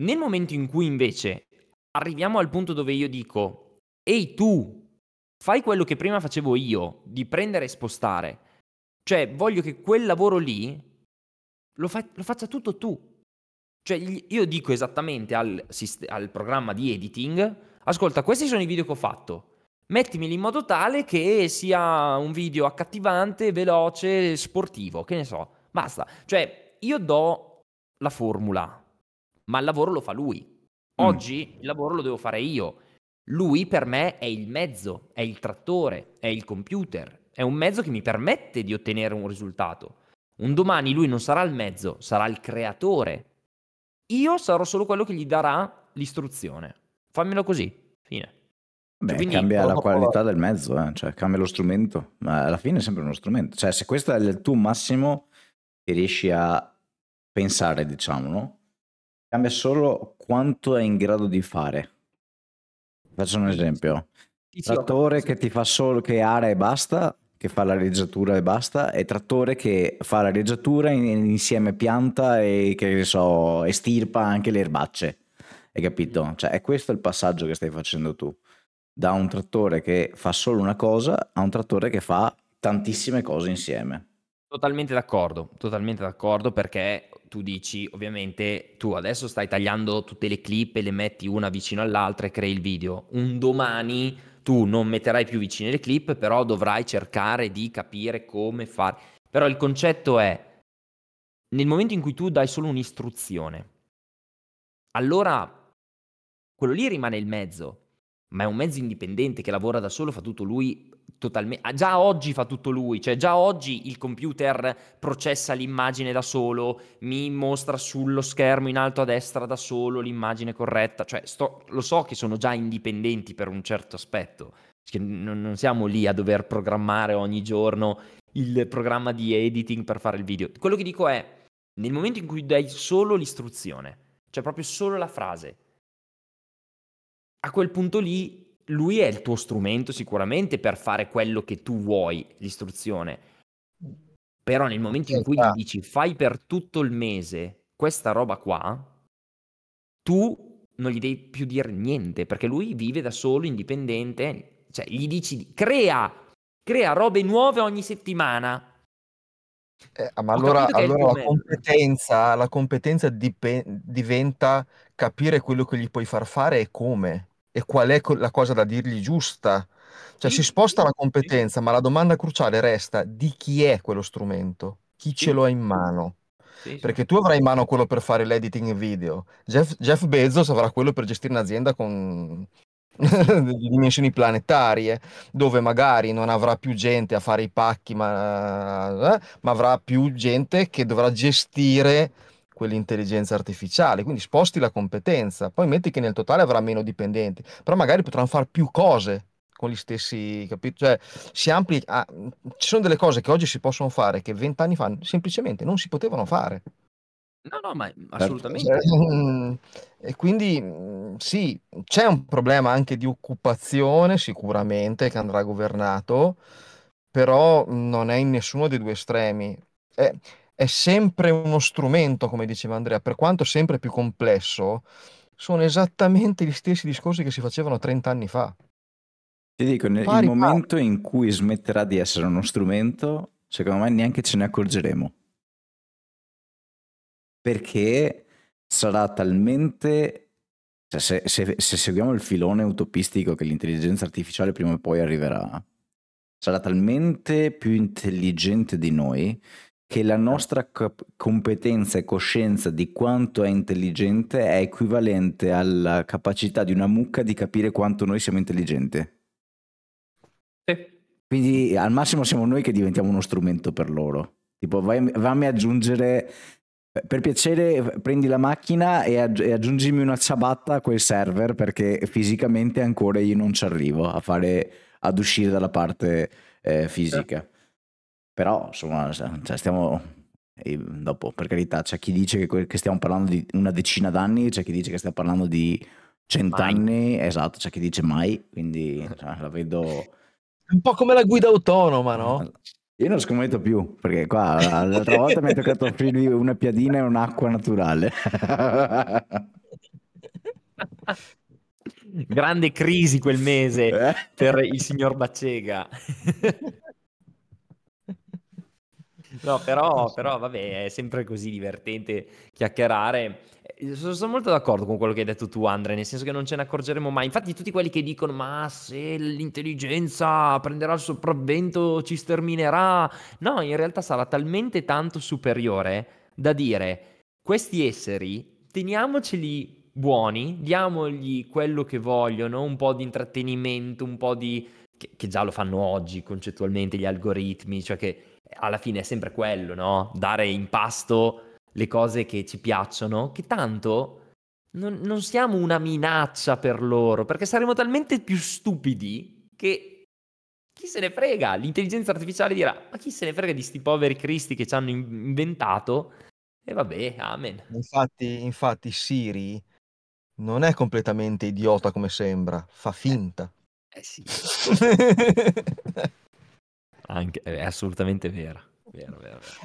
Nel momento in cui invece arriviamo al punto dove io dico ehi tu, fai quello che prima facevo io, di prendere e spostare, cioè voglio che quel lavoro lì lo faccia tutto tu. Cioè io dico esattamente al programma di editing, ascolta questi sono i video che ho fatto, mettimeli in modo tale che sia un video accattivante, veloce, sportivo, che ne so, basta. Cioè io do la formula, ma il lavoro lo fa lui. Oggi il lavoro lo devo fare io. Lui per me è il mezzo, è il trattore, è il computer, è un mezzo che mi permette di ottenere un risultato. Un domani lui non sarà il mezzo, sarà il creatore. Io sarò solo quello che gli darà l'istruzione. Fammelo così, fine. Beh, cioè, cambia la qualità del mezzo, cioè cambia lo strumento, ma alla fine è sempre uno strumento. Cioè, se questo è il tuo massimo che riesci a pensare, diciamo, no? Cambia solo quanto è in grado di fare. Faccio un esempio. Trattore che ti fa solo che ara e basta, che fa la reggiatura e basta, e trattore che fa la reggiatura insieme pianta e che so estirpa anche le erbacce. Hai capito? Cioè, è questo il passaggio che stai facendo tu. Da un trattore che fa solo una cosa a un trattore che fa tantissime cose insieme. Totalmente d'accordo, perché tu dici, ovviamente, tu adesso stai tagliando tutte le clip e le metti una vicino all'altra e crei il video. Un domani tu non metterai più vicine le clip, però dovrai cercare di capire come fare. Però il concetto è, nel momento in cui tu dai solo un'istruzione, allora quello lì rimane il mezzo. Ma è un mezzo indipendente che lavora da solo, fa tutto lui totalmente. Già oggi fa tutto lui, cioè già oggi il computer processa l'immagine da solo, mi mostra sullo schermo in alto a destra da solo l'immagine corretta, cioè lo so che sono già indipendenti per un certo aspetto, non siamo lì a dover programmare ogni giorno il programma di editing per fare il video. Quello che dico è, nel momento in cui dai solo l'istruzione, cioè proprio solo la frase, a quel punto lì lui è il tuo strumento sicuramente per fare quello che tu vuoi, l'istruzione. Però nel momento in cui gli dici fai per tutto il mese questa roba qua, tu non gli devi più dire niente, perché lui vive da solo, indipendente. Cioè gli dici crea robe nuove ogni settimana. Ma allora la competenza diventa capire quello che gli puoi far fare e come. E qual è la cosa da dirgli giusta? Cioè sì, si sposta la competenza, sì. Ma la domanda cruciale resta di chi è quello strumento, chi ce lo ha in mano. Sì, perché tu avrai in mano quello per fare l'editing video, Jeff Bezos avrà quello per gestire un'azienda con dimensioni planetarie, dove magari non avrà più gente a fare i pacchi, ma avrà più gente che dovrà gestire quell'intelligenza artificiale. Quindi sposti la competenza, poi metti che nel totale avrà meno dipendenti, però magari potranno fare più cose con gli stessi, capito? Cioè si ampli ci sono delle cose che oggi si possono fare che 20 anni fa semplicemente non si potevano fare. No, ma assolutamente. E quindi sì, c'è un problema anche di occupazione sicuramente che andrà governato, però non è in nessuno dei due estremi. È sempre uno strumento, come diceva Andrea, per quanto sempre più complesso, sono esattamente gli stessi discorsi che si facevano 30 anni fa. Ti dico, nel momento in cui smetterà di essere uno strumento, secondo me neanche ce ne accorgeremo. Perché sarà talmente, cioè se seguiamo il filone utopistico che l'intelligenza artificiale prima o poi arriverà, sarà talmente più intelligente di noi che la nostra competenza e coscienza di quanto è intelligente è equivalente alla capacità di una mucca di capire quanto noi siamo intelligenti. Quindi al massimo siamo noi che diventiamo uno strumento per loro. Tipo vammi aggiungere, per piacere prendi la macchina e aggiungimi una ciabatta a quel server, perché fisicamente ancora io non ci arrivo ad uscire dalla parte fisica. Però insomma, cioè, stiamo dopo, per carità, c'è chi dice che stiamo parlando di una decina d'anni, c'è chi dice che stiamo parlando di 100 anni, esatto, c'è chi dice mai, quindi cioè, la vedo un po' come la guida autonoma, no? Io non scommetto più, perché qua l'altra volta mi è toccato offrirgli una piadina e un'acqua naturale. Grande crisi quel mese per il signor Baccega. No, però vabbè, è sempre così divertente chiacchierare. Sono molto d'accordo con quello che hai detto tu, Andrea, nel senso che non ce ne accorgeremo mai. Infatti tutti quelli che dicono ma se l'intelligenza prenderà il sopravvento ci sterminerà, no, in realtà sarà talmente tanto superiore da dire questi esseri teniamoceli buoni, diamogli quello che vogliono, un po' di intrattenimento, un po' di... che già lo fanno oggi concettualmente gli algoritmi, cioè che alla fine è sempre quello, no? Dare in pasto le cose che ci piacciono, che tanto non siamo una minaccia per loro, perché saremo talmente più stupidi che chi se ne frega? L'intelligenza artificiale dirà, ma chi se ne frega di sti poveri cristi che ci hanno inventato? E vabbè, amen. Infatti Siri non è completamente idiota come sembra, fa finta. Sì. Anche, è assolutamente vera. Vero.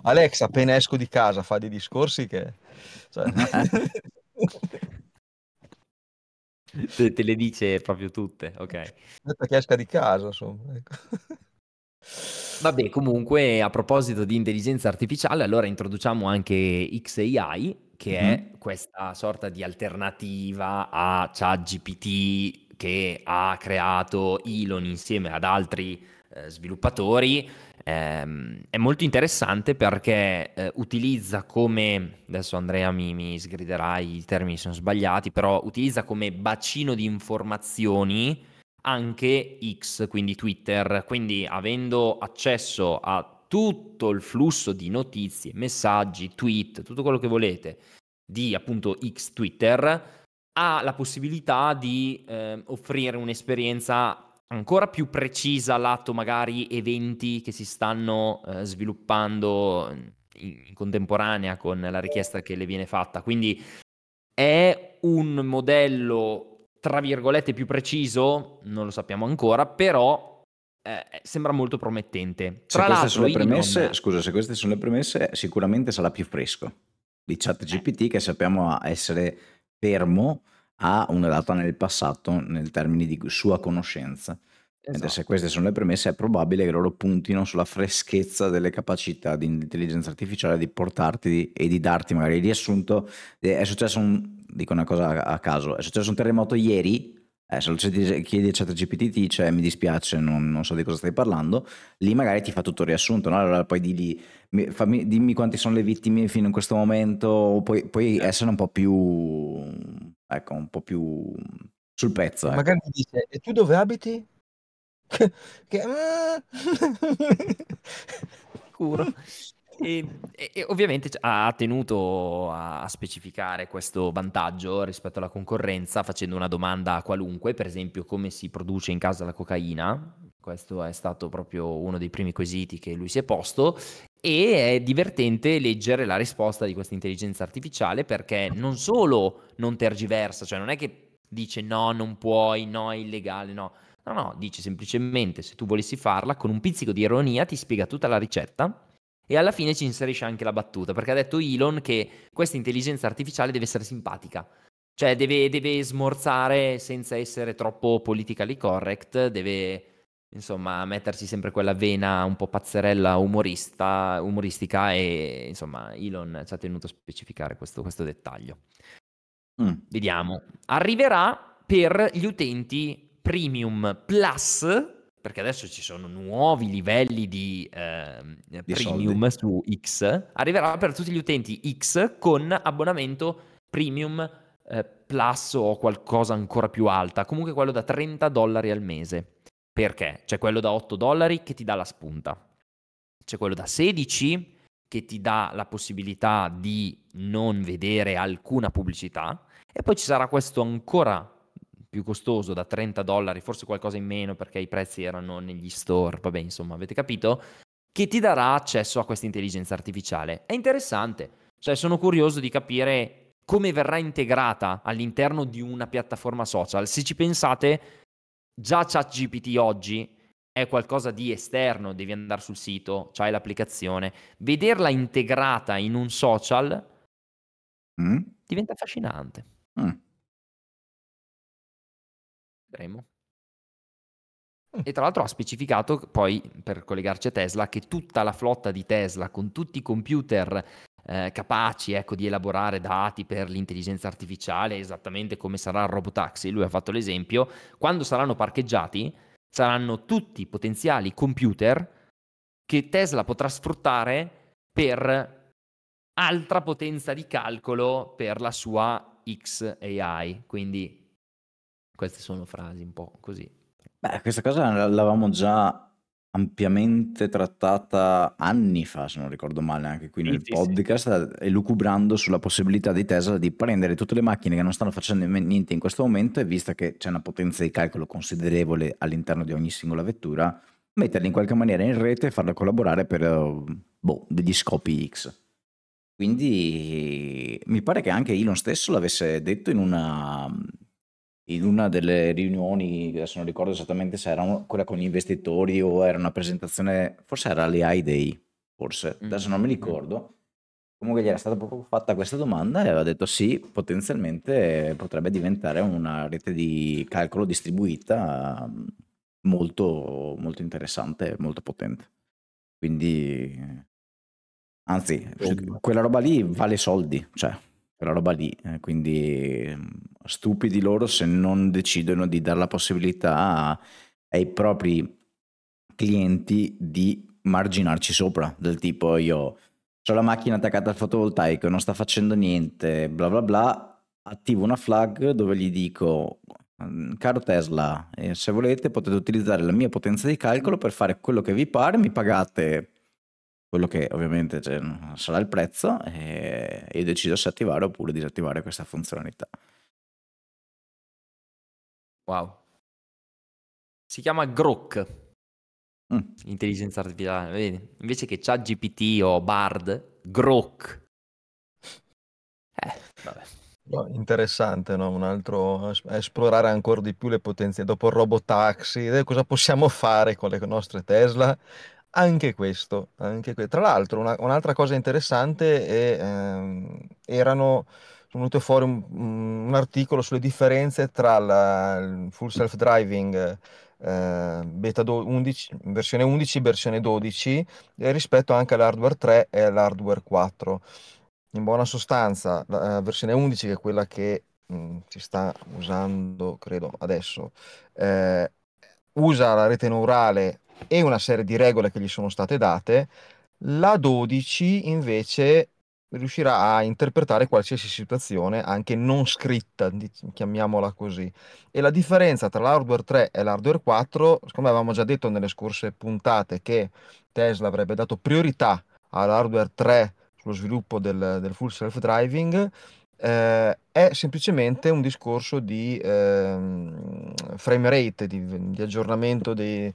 Alexa, appena esco di casa fa dei discorsi che te le dice proprio tutte, ok? Aspetta che esca di casa, insomma, ecco. Vabbè, comunque a proposito di intelligenza artificiale, allora introduciamo anche XAI, che è questa sorta di alternativa a ChatGPT che ha creato Elon insieme ad altri sviluppatori. È molto interessante perché utilizza come, adesso Andrea mi sgriderai, i termini sono sbagliati, però utilizza come bacino di informazioni anche X, quindi Twitter, quindi avendo accesso a tutto il flusso di notizie, messaggi, tweet, tutto quello che volete di appunto X Twitter, ha la possibilità di offrire un'esperienza ancora più precisa lato magari eventi che si stanno sviluppando in contemporanea con la richiesta che le viene fatta, quindi è un modello tra virgolette più preciso, non lo sappiamo ancora, però sembra molto promettente. Tra se queste sono le premesse, se queste sono le premesse, sicuramente sarà più fresco di ChatGPT, che sappiamo essere fermo a una data nel passato nel termine di sua conoscenza. Mentre se queste sono le premesse, è probabile che loro puntino sulla freschezza delle capacità di intelligenza artificiale di portarti e di darti magari il riassunto. È successo dico una cosa a caso, è successo un terremoto ieri, se lo chiedi a ChatGPT ti dice mi dispiace, non so di cosa stai parlando, lì magari ti fa tutto il riassunto, no? Allora poi dimmi quanti sono le vittime fino in questo momento, puoi essere un po' più, ecco, un po' più sul pezzo. Magari ti dice, e tu dove abiti? Sicuro. E ovviamente ha tenuto a specificare questo vantaggio rispetto alla concorrenza facendo una domanda a qualunque, per esempio come si produce in casa la cocaina. Questo è stato proprio uno dei primi quesiti che lui si è posto, e è divertente leggere la risposta di questa intelligenza artificiale, perché non solo non tergiversa, cioè non è che dice no, non puoi, no, è illegale, no, dice semplicemente se tu volessi farla, con un pizzico di ironia ti spiega tutta la ricetta. E alla fine ci inserisce anche la battuta, perché ha detto Elon che questa intelligenza artificiale deve essere simpatica, cioè deve smorzare senza essere troppo politically correct, deve insomma metterci sempre quella vena un po' pazzerella umoristica, e insomma Elon ci ha tenuto a specificare questo dettaglio. Vediamo, arriverà per gli utenti Premium Plus, perché adesso ci sono nuovi livelli di premium soldi. Su X, arriverà per tutti gli utenti X con abbonamento premium plus o qualcosa ancora più alta, comunque quello da $30 al mese. Perché? C'è quello da $8 che ti dà la spunta, c'è quello da 16 che ti dà la possibilità di non vedere alcuna pubblicità, e poi ci sarà questo ancora più costoso da $30, forse qualcosa in meno perché i prezzi erano negli store, vabbè, insomma avete capito, che ti darà accesso a questa intelligenza artificiale. È interessante, cioè sono curioso di capire come verrà integrata all'interno di una piattaforma social. Se ci pensate, già ChatGPT oggi è qualcosa di esterno, devi andare sul sito, c'hai l'applicazione, vederla integrata in un social diventa affascinante. E tra l'altro ha specificato poi, per collegarci a Tesla, che tutta la flotta di Tesla con tutti i computer capaci, ecco, di elaborare dati per l'intelligenza artificiale, esattamente come sarà il Robotaxi, lui ha fatto l'esempio, quando saranno parcheggiati saranno tutti potenziali computer che Tesla potrà sfruttare per altra potenza di calcolo per la sua XAI, quindi queste sono frasi un po' così. Beh, questa cosa l'avevamo già ampiamente trattata anni fa, se non ricordo male, anche qui nel podcast, elucubrando sulla possibilità di Tesla di prendere tutte le macchine che non stanno facendo niente in questo momento, e vista che c'è una potenza di calcolo considerevole all'interno di ogni singola vettura, metterle in qualche maniera in rete e farle collaborare per degli scopi X. Quindi mi pare che anche Elon stesso l'avesse detto in una delle riunioni, adesso non ricordo esattamente se era quella con gli investitori o era una presentazione, forse era l'AI Day, forse, adesso non mi ricordo. Comunque gli era stata proprio fatta questa domanda e aveva detto sì, potenzialmente potrebbe diventare una rete di calcolo distribuita molto, molto interessante, molto potente. Quindi, anzi, quella roba lì vale soldi, cioè quella roba lì, quindi stupidi loro se non decidono di dare la possibilità ai propri clienti di marginarci sopra, del tipo io ho la macchina attaccata al fotovoltaico, non sta facendo niente, bla bla bla, attivo una flag dove gli dico: caro Tesla, se volete potete utilizzare la mia potenza di calcolo per fare quello che vi pare, mi pagate quello che ovviamente sarà il prezzo e io decido se attivare oppure disattivare questa funzionalità. Wow. Si chiama Grok, intelligenza artificiale. Vedi? Invece che ChatGPT o Bard, Grok. Vabbè. No, interessante, no? Un altro, esplorare ancora di più le potenze. Dopo il Robotaxi, cosa possiamo fare con le nostre Tesla? Anche questo. Tra l'altro, un'altra cosa interessante è sono venuto fuori un articolo sulle differenze tra il full self-driving beta 11, versione 11 e versione 12 rispetto anche all'hardware 3 e all'hardware 4. In buona sostanza, la versione 11, che è quella che si sta usando, credo, adesso, usa la rete neurale e una serie di regole che gli sono state date. La 12 invece riuscirà a interpretare qualsiasi situazione, anche non scritta, chiamiamola così. E la differenza tra l'hardware 3 e l'hardware 4, siccome avevamo già detto nelle scorse puntate che Tesla avrebbe dato priorità all'hardware 3 sullo sviluppo del full self-driving, è semplicemente un discorso di frame rate, di aggiornamento dei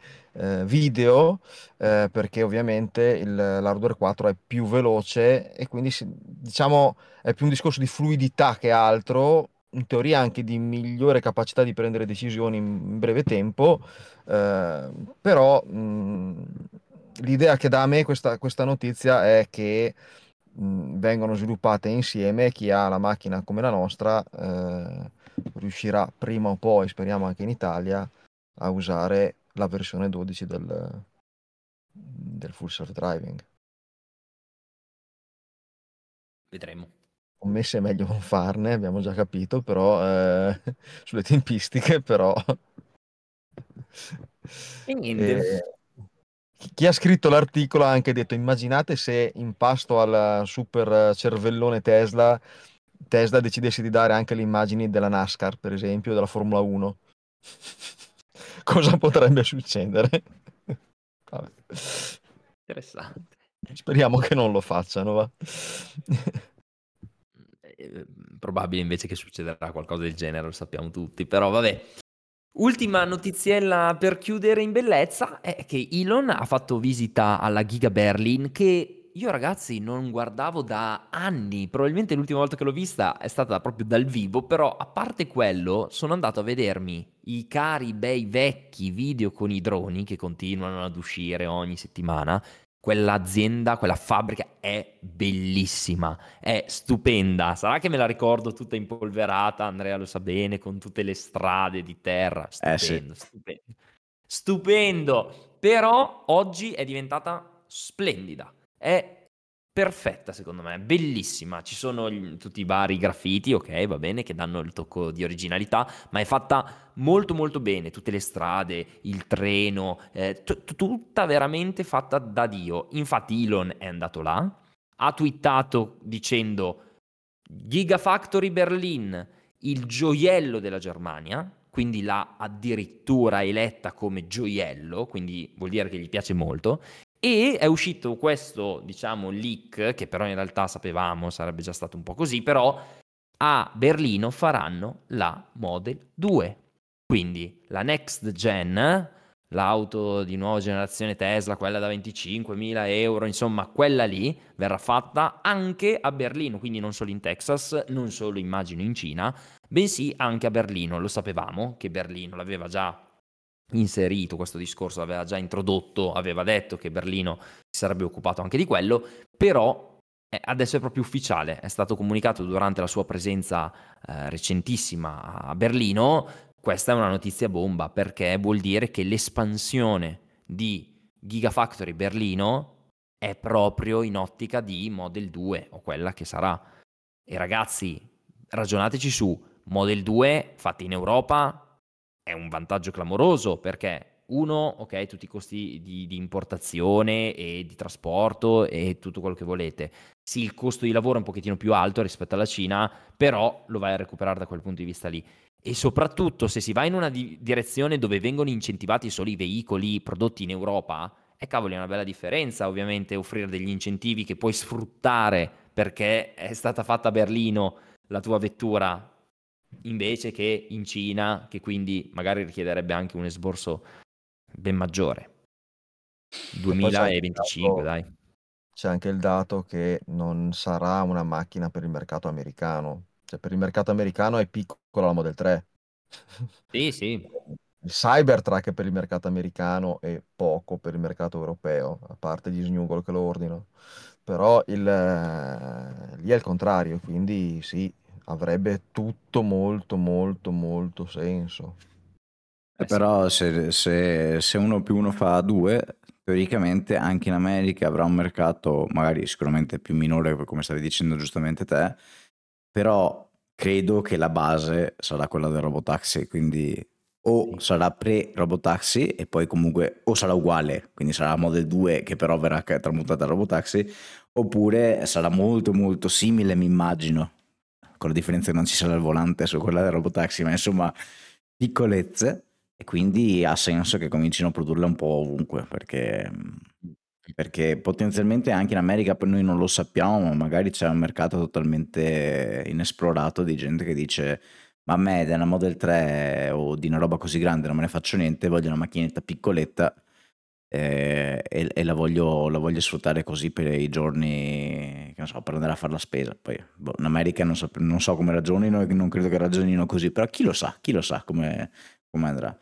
video, perché ovviamente l'hardware 4 è più veloce e quindi diciamo è più un discorso di fluidità che altro, in teoria anche di migliore capacità di prendere decisioni in breve tempo, però l'idea che dà a me questa notizia è che vengono sviluppate insieme. Chi ha la macchina come la nostra riuscirà prima o poi, speriamo anche in Italia, a usare la versione 12 del full self-driving. Vedremo. Commesse è meglio non farne, abbiamo già capito, però sulle tempistiche, però. E niente. Chi ha scritto l'articolo ha anche detto: immaginate se in pasto al super cervellone Tesla decidesse di dare anche le immagini della NASCAR, per esempio, della Formula 1. Cosa potrebbe succedere? Vabbè. Interessante. Speriamo che non lo facciano, va. Probabile invece che succederà qualcosa del genere, lo sappiamo tutti, però vabbè. Ultima notiziella per chiudere in bellezza è che Elon ha fatto visita alla Giga Berlin, che io, ragazzi, non guardavo da anni. Probabilmente l'ultima volta che l'ho vista è stata proprio dal vivo, però a parte quello sono andato a vedermi i cari bei vecchi video con i droni che continuano ad uscire ogni settimana. Quell'azienda, quella fabbrica è bellissima, è stupenda. Sarà che me la ricordo tutta impolverata, Andrea lo sa bene, con tutte le strade di terra. Stupendo, sì. Stupendo. Però oggi è diventata splendida, è perfetta secondo me, bellissima. Ci sono tutti i vari graffiti, ok, va bene, che danno il tocco di originalità, ma è fatta molto molto bene, tutte le strade, il treno, tutta veramente fatta da Dio. Infatti Elon è andato là, ha twittato dicendo: Gigafactory Berlin, il gioiello della Germania, quindi l'ha addirittura eletta come gioiello, quindi vuol dire che gli piace molto. E è uscito questo, diciamo, leak, che però in realtà sapevamo sarebbe già stato un po' così, però a Berlino faranno la Model 2. Quindi la next gen, l'auto di nuova generazione Tesla, quella da 25.000 euro, insomma quella lì verrà fatta anche a Berlino, quindi non solo in Texas, non solo immagino in Cina, bensì anche a Berlino. Lo sapevamo che Berlino l'aveva già inserito questo discorso, l'aveva già introdotto, aveva detto che Berlino si sarebbe occupato anche di quello, però adesso è proprio ufficiale, è stato comunicato durante la sua presenza recentissima a Berlino. Questa è una notizia bomba, perché vuol dire che l'espansione di Gigafactory Berlino è proprio in ottica di Model 2 o quella che sarà. E ragazzi, ragionateci su, Model 2 fatta in Europa è un vantaggio clamoroso, perché uno, ok, tutti i costi di importazione e di trasporto e tutto quello che volete. Sì, il costo di lavoro è un pochettino più alto rispetto alla Cina, però lo vai a recuperare da quel punto di vista lì. E soprattutto se si va in una direzione dove vengono incentivati solo i veicoli prodotti in Europa, cavoli, è una bella differenza, ovviamente, offrire degli incentivi che puoi sfruttare perché è stata fatta a Berlino la tua vettura, invece che in Cina, che quindi magari richiederebbe anche un esborso ben maggiore. 2025, dai. C'è anche il dato che non sarà una macchina per il mercato americano. Cioè, per il mercato americano è piccola la Model 3. Sì, sì. Il Cybertruck per il mercato americano è poco per il mercato europeo, a parte gli sgnugoli che lo ordinano. Però lì è il contrario, quindi sì, avrebbe tutto molto, molto, molto senso. Però se uno più uno fa due, teoricamente anche in America avrà un mercato magari sicuramente più minore, come stavi dicendo giustamente te, però credo che la base sarà quella del Robotaxi, quindi o sarà pre-Robotaxi e poi comunque o sarà uguale, quindi sarà Model 2 che però verrà tramutata a Robotaxi, oppure sarà molto molto simile, mi immagino, con la differenza che non ci sarà il volante su quella del Robotaxi, ma insomma piccolezze. E quindi ha senso che comincino a produrla un po' ovunque, perché potenzialmente anche in America noi non lo sappiamo, ma magari c'è un mercato totalmente inesplorato di gente che dice: ma a me della Model 3 o di una roba così grande non me ne faccio niente, voglio una macchinetta piccoletta e la voglio sfruttare così per i giorni, che non so, per andare a fare la spesa. Poi in America non so come ragionino, non credo che ragionino così, però chi lo sa come andrà.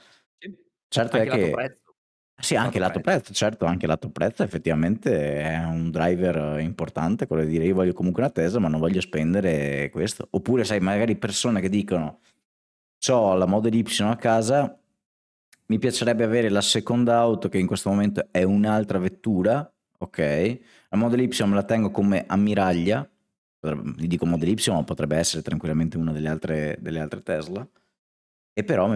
Certo anche è che lato prezzo. Sì, anche lato prezzo, certo, anche lato prezzo effettivamente è un driver importante, quello di dire: io voglio comunque una Tesla ma non voglio spendere questo. Oppure sai, magari persone che dicono: c'ho la Model Y a casa, mi piacerebbe avere la seconda auto, che in questo momento è un'altra vettura, ok, la Model Y me la tengo come ammiraglia, gli dico Model Y ma potrebbe essere tranquillamente una delle altre Tesla. E però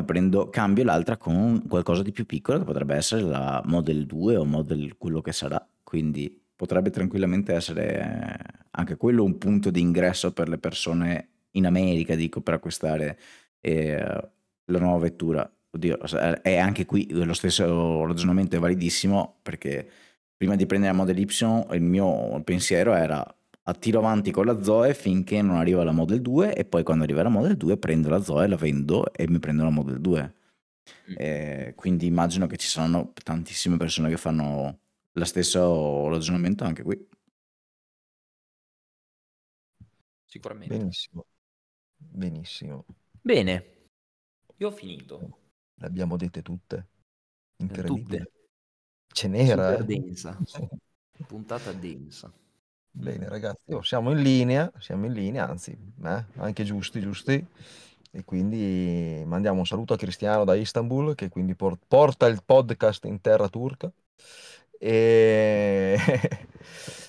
cambio l'altra con qualcosa di più piccolo, che potrebbe essere la Model 2 o Model quello che sarà. Quindi potrebbe tranquillamente essere anche quello un punto di ingresso per le persone in America, dico, per acquistare la nuova vettura. Oddio, è anche qui lo stesso ragionamento è validissimo, perché prima di prendere la Model Y il mio pensiero era: tiro avanti con la Zoe finché non arriva la Model 2, e poi quando arriva la Model 2 prendo la Zoe, la vendo e mi prendo la Model 2. Quindi immagino che ci saranno tantissime persone che fanno lo stesso ragionamento anche qui. Sicuramente. Benissimo. Bene, io ho finito. Le abbiamo dette tutte. Incredibile. Tutte. Ce n'era. Super densa. Puntata densa. Bene ragazzi, siamo in linea, anzi, anche giusti, e quindi mandiamo un saluto a Cristiano da Istanbul, che quindi porta il podcast in terra turca, e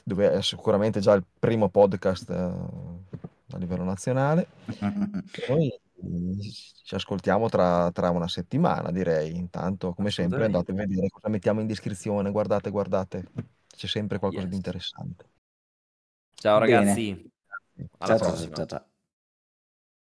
dove è sicuramente già il primo podcast a livello nazionale. Poi ci ascoltiamo tra una settimana, direi. Intanto, come sempre, andate a vedere cosa mettiamo in descrizione, guardate, c'è sempre qualcosa di interessante. Ciao ragazzi. Bene. Alla prossima. Ciao.